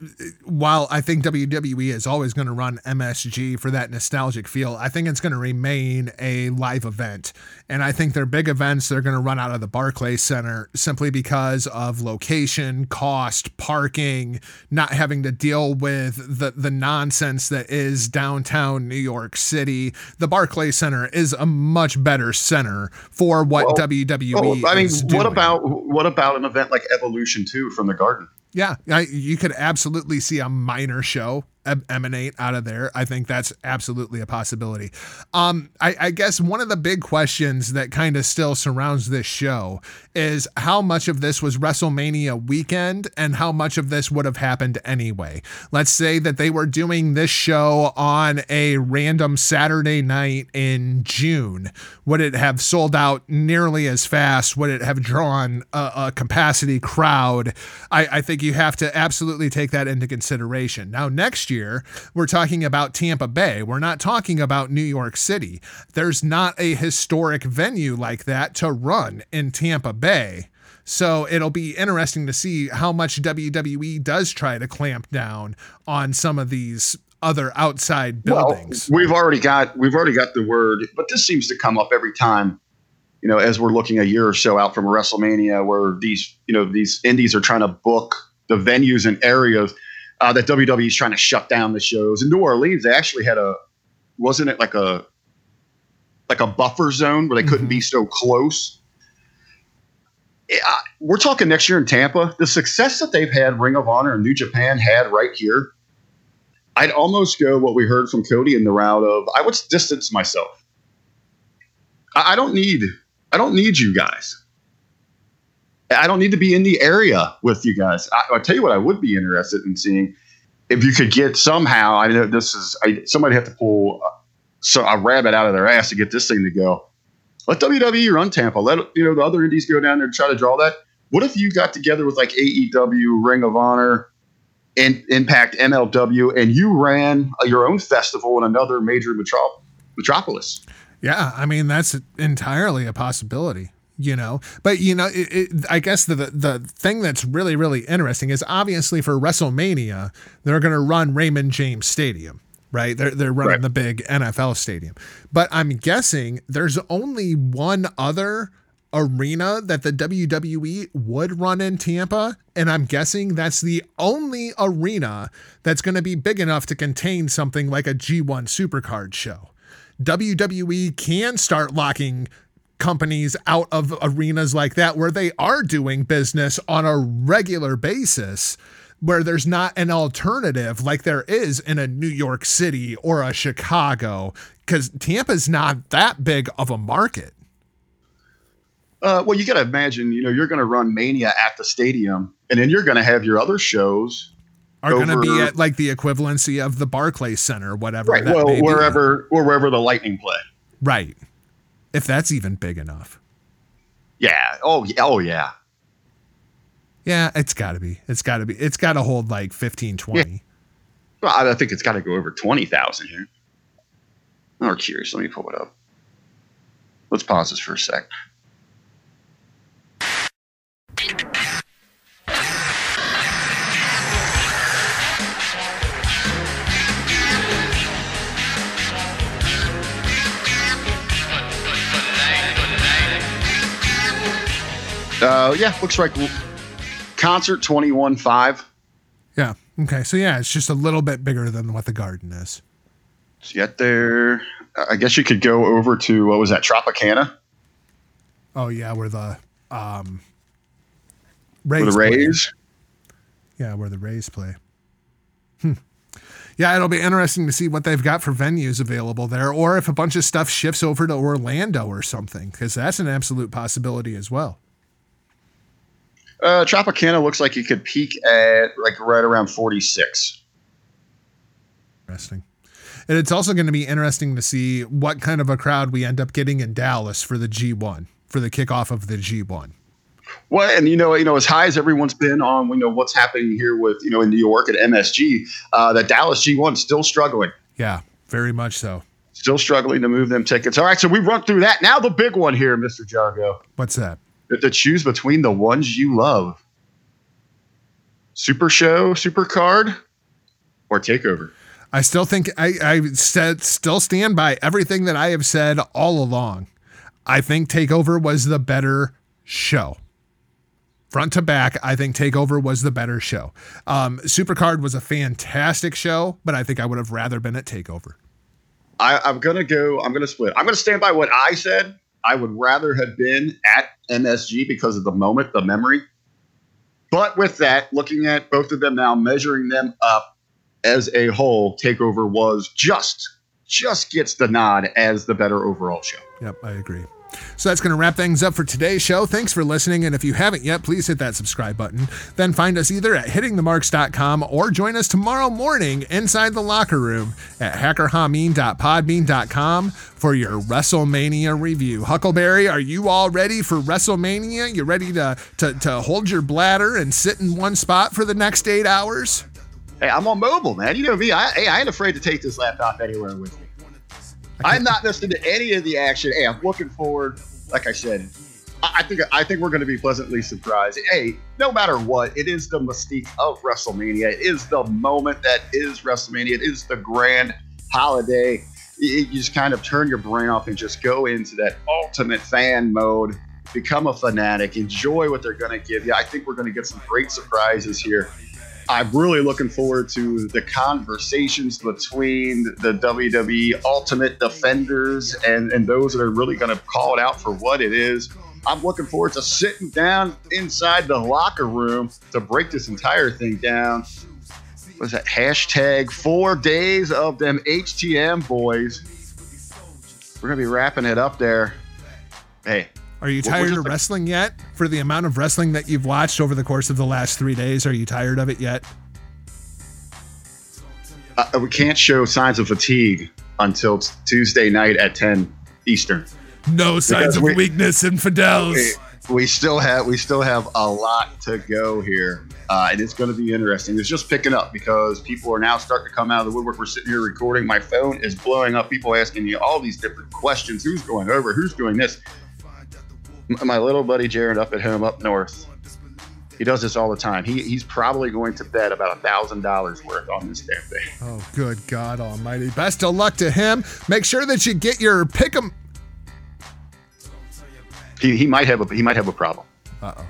while I think W W E is always going to run M S G for that nostalgic feel, I think it's going to remain a live event. And I think their big events, they're going to run out of the Barclays Center simply because of location, cost, parking, not having to deal with the, the nonsense that is downtown New York City. The Barclays Center is a much better center for what well, W W E well, I mean, is doing. What about, what about an event like Evolution two from the Garden? Yeah, I, you could absolutely see a minor show em- emanate out of there. I think that's absolutely a possibility. Um, I, I guess one of the big questions that kind of still surrounds this show is how much of this was WrestleMania weekend and how much of this would have happened anyway. Let's say that they were doing this show on a random Saturday night in June. Would it have sold out nearly as fast? Would it have drawn a, a capacity crowd? I, I think you have to absolutely take that into consideration. Now, next year, we're talking about Tampa Bay. We're not talking about New York City. There's not a historic venue like that to run in Tampa Bay. So it'll be interesting to see how much W W E does try to clamp down on some of these other outside buildings. Well, we've already got, we've already got the word, but this seems to come up every time. You know, as we're looking a year or so out from WrestleMania, where these, you know, these indies are trying to book the venues and areas uh, that W W E is trying to shut down the shows. In New Orleans, they actually had a, wasn't it like a, like a buffer zone where they mm-hmm. couldn't be so close. It, I, we're talking next year in Tampa. The success that they've had, Ring of Honor and New Japan had right here. I'd almost go what we heard from Cody in the route of, I would distance myself. I, I don't need. I don't need you guys. I don't need to be in the area with you guys. I, I'll tell you what I would be interested in seeing if you could get somehow, I know this is, I, somebody have to pull uh, so a rabbit out of their ass to get this thing to go. Let W W E run Tampa. Let, you know, the other indies go down there and try to draw that. What if you got together with like A E W, Ring of Honor, and Impact, M L W, and you ran uh, your own festival in another major metrop- metropolis? Yeah, I mean, that's entirely a possibility, you know, but, you know, it, it, I guess the, the the thing that's really, really interesting is obviously for WrestleMania, they're going to run Raymond James Stadium, right? They're, they're running right. The big N F L stadium. But I'm guessing there's only one other arena that the W W E would run in Tampa. And I'm guessing that's the only arena that's going to be big enough to contain something like a G one Supercard show. W W E can start locking companies out of arenas like that where they are doing business on a regular basis, where there's not an alternative like there is in a New York City or a Chicago, because Tampa's not that big of a market. Uh, well, you got to imagine, you know, you're going to run Mania at the stadium, and then you're going to have your other shows are going to be at like the equivalency of the Barclays Center, whatever. Right. That well, may wherever, be. Or wherever the Lightning play. Right. If that's even big enough. Yeah. Oh, yeah. Oh, yeah. Yeah, it's got to be. It's got to be. It's got to hold like fifteen, twenty. Yeah. Well, I think it's got to go over twenty thousand here. I'm curious. Let me pull it up. Let's pause this for a sec. Uh, yeah, looks like concert twenty-one five. Yeah. Okay. So yeah, it's just a little bit bigger than what the Garden is. It's yet there. I guess you could go over to, what was that, Tropicana? Oh yeah, where the um, Rays. Where the Rays. Play. Yeah, where the Rays play. Hmm. Yeah, it'll be interesting to see what they've got for venues available there, or if a bunch of stuff shifts over to Orlando or something, because that's an absolute possibility as well. Uh, Tropicana looks like it could peak at like right around forty-six. Interesting. And it's also going to be interesting to see what kind of a crowd we end up getting in Dallas for the G one, for the kickoff of the G one. Well, and you know, you know, as high as everyone's been on, we know what's happening here with, you know, in New York at M S G, uh, the Dallas G one is still struggling. Yeah, very much so. Still struggling to move them tickets. All right, so we run through that. Now the big one here, Mister Jargo. What's that? To choose between the ones you love, Super Show, Super Card, or Takeover. I still think I, I said, still stand by everything that I have said all along. I think Takeover was the better show. Front to back, I think Takeover was the better show. Um, Supercard was a fantastic show, but I think I would have rather been at Takeover. I, I'm gonna go. I'm gonna split. I'm gonna stand by what I said. I would rather have been at M S G because of the moment, the memory. But with that, looking at both of them now, measuring them up as a whole, Takeover was just, just gets the nod as the better overall show. Yep, I agree. So that's going to wrap things up for today's show. Thanks for listening. And if you haven't yet, please hit that subscribe button. Then find us either at hitting the marks dot com or join us tomorrow morning inside the locker room at hacker hameen dot podbean dot com for your WrestleMania review. Huckleberry, are you all ready for WrestleMania? You ready to, to, to hold your bladder and sit in one spot for the next eight hours? Hey, I'm on mobile, man. You know me. I, hey, I ain't afraid to take this laptop anywhere with me. I'm not listening to any of the action. Hey, I'm looking forward. Like I said, I think I think we're going to be pleasantly surprised. Hey, no matter what, it is the mystique of WrestleMania. It is the moment that is WrestleMania. It is the grand holiday. You just kind of turn your brain off and just go into that ultimate fan mode. Become a fanatic. Enjoy what they're going to give you. I think we're going to get some great surprises here. I'm really looking forward to the conversations between the W W E Ultimate Defenders and, and those that are really going to call it out for what it is. I'm looking forward to sitting down inside the locker room to break this entire thing down. What's that? Hashtag four days of them H T M boys. We're going to be wrapping it up there. Hey. Are you tired of wrestling yet? For the amount of wrestling that you've watched over the course of the last three days, are you tired of it yet? Uh, we can't show signs of fatigue until t- Tuesday night at ten Eastern. No signs of we, weakness, infidels. We, we still have we still have a lot to go here, uh, and it's going to be interesting. It's just picking up because people are now starting to come out of the woodwork. We're sitting here recording. My phone is blowing up. People asking me all these different questions. Who's going over? Who's doing this? My little buddy Jared up at home up north, he does this all the time. He He's probably going to bet about one thousand dollars worth on this damn thing. Oh, good God almighty. Best of luck to him. Make sure that you get your pick'em. He, he might have a he might have a problem. Uh-oh.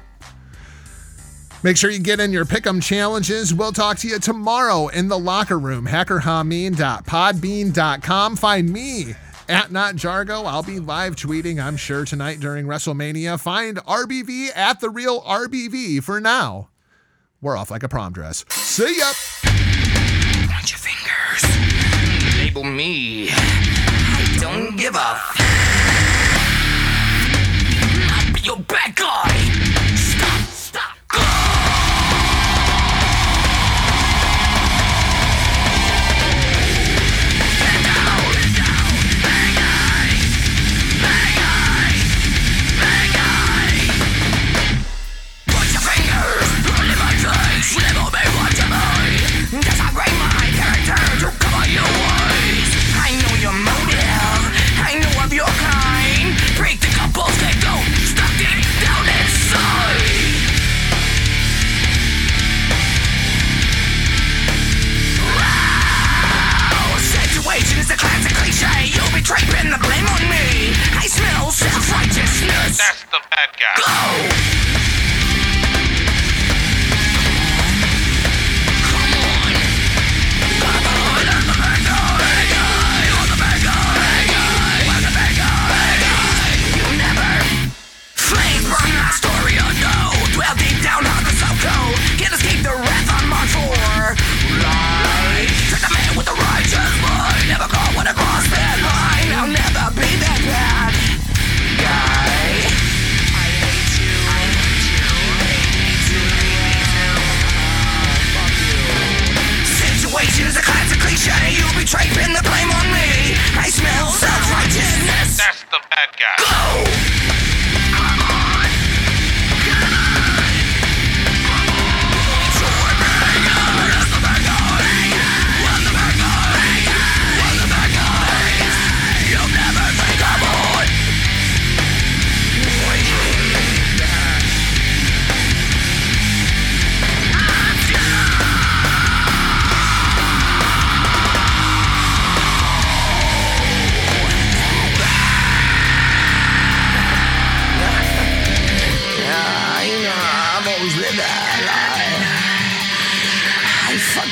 Make sure you get in your pick'em challenges. We'll talk to you tomorrow in the locker room. hacker hameen dot podbean dot com. Find me At Not Jargo, I'll be live tweeting, I'm sure, tonight during WrestleMania. Find R B V at The Real R B V for now. We're off like a prom dress. See ya! Count your fingers. Label me. I don't give a f- I'll be your bad guy. Draping the blame on me. I smell self-righteousness. That's the bad guy. Go! Draping the blame on me. I smell self-righteousness. That's the bad guy. Go!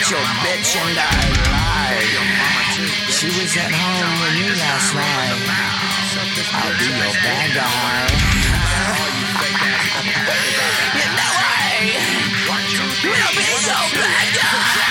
Your bitch and I lied. She was at home with me last night. I'll be your bad guy. You know I will be your bad guy.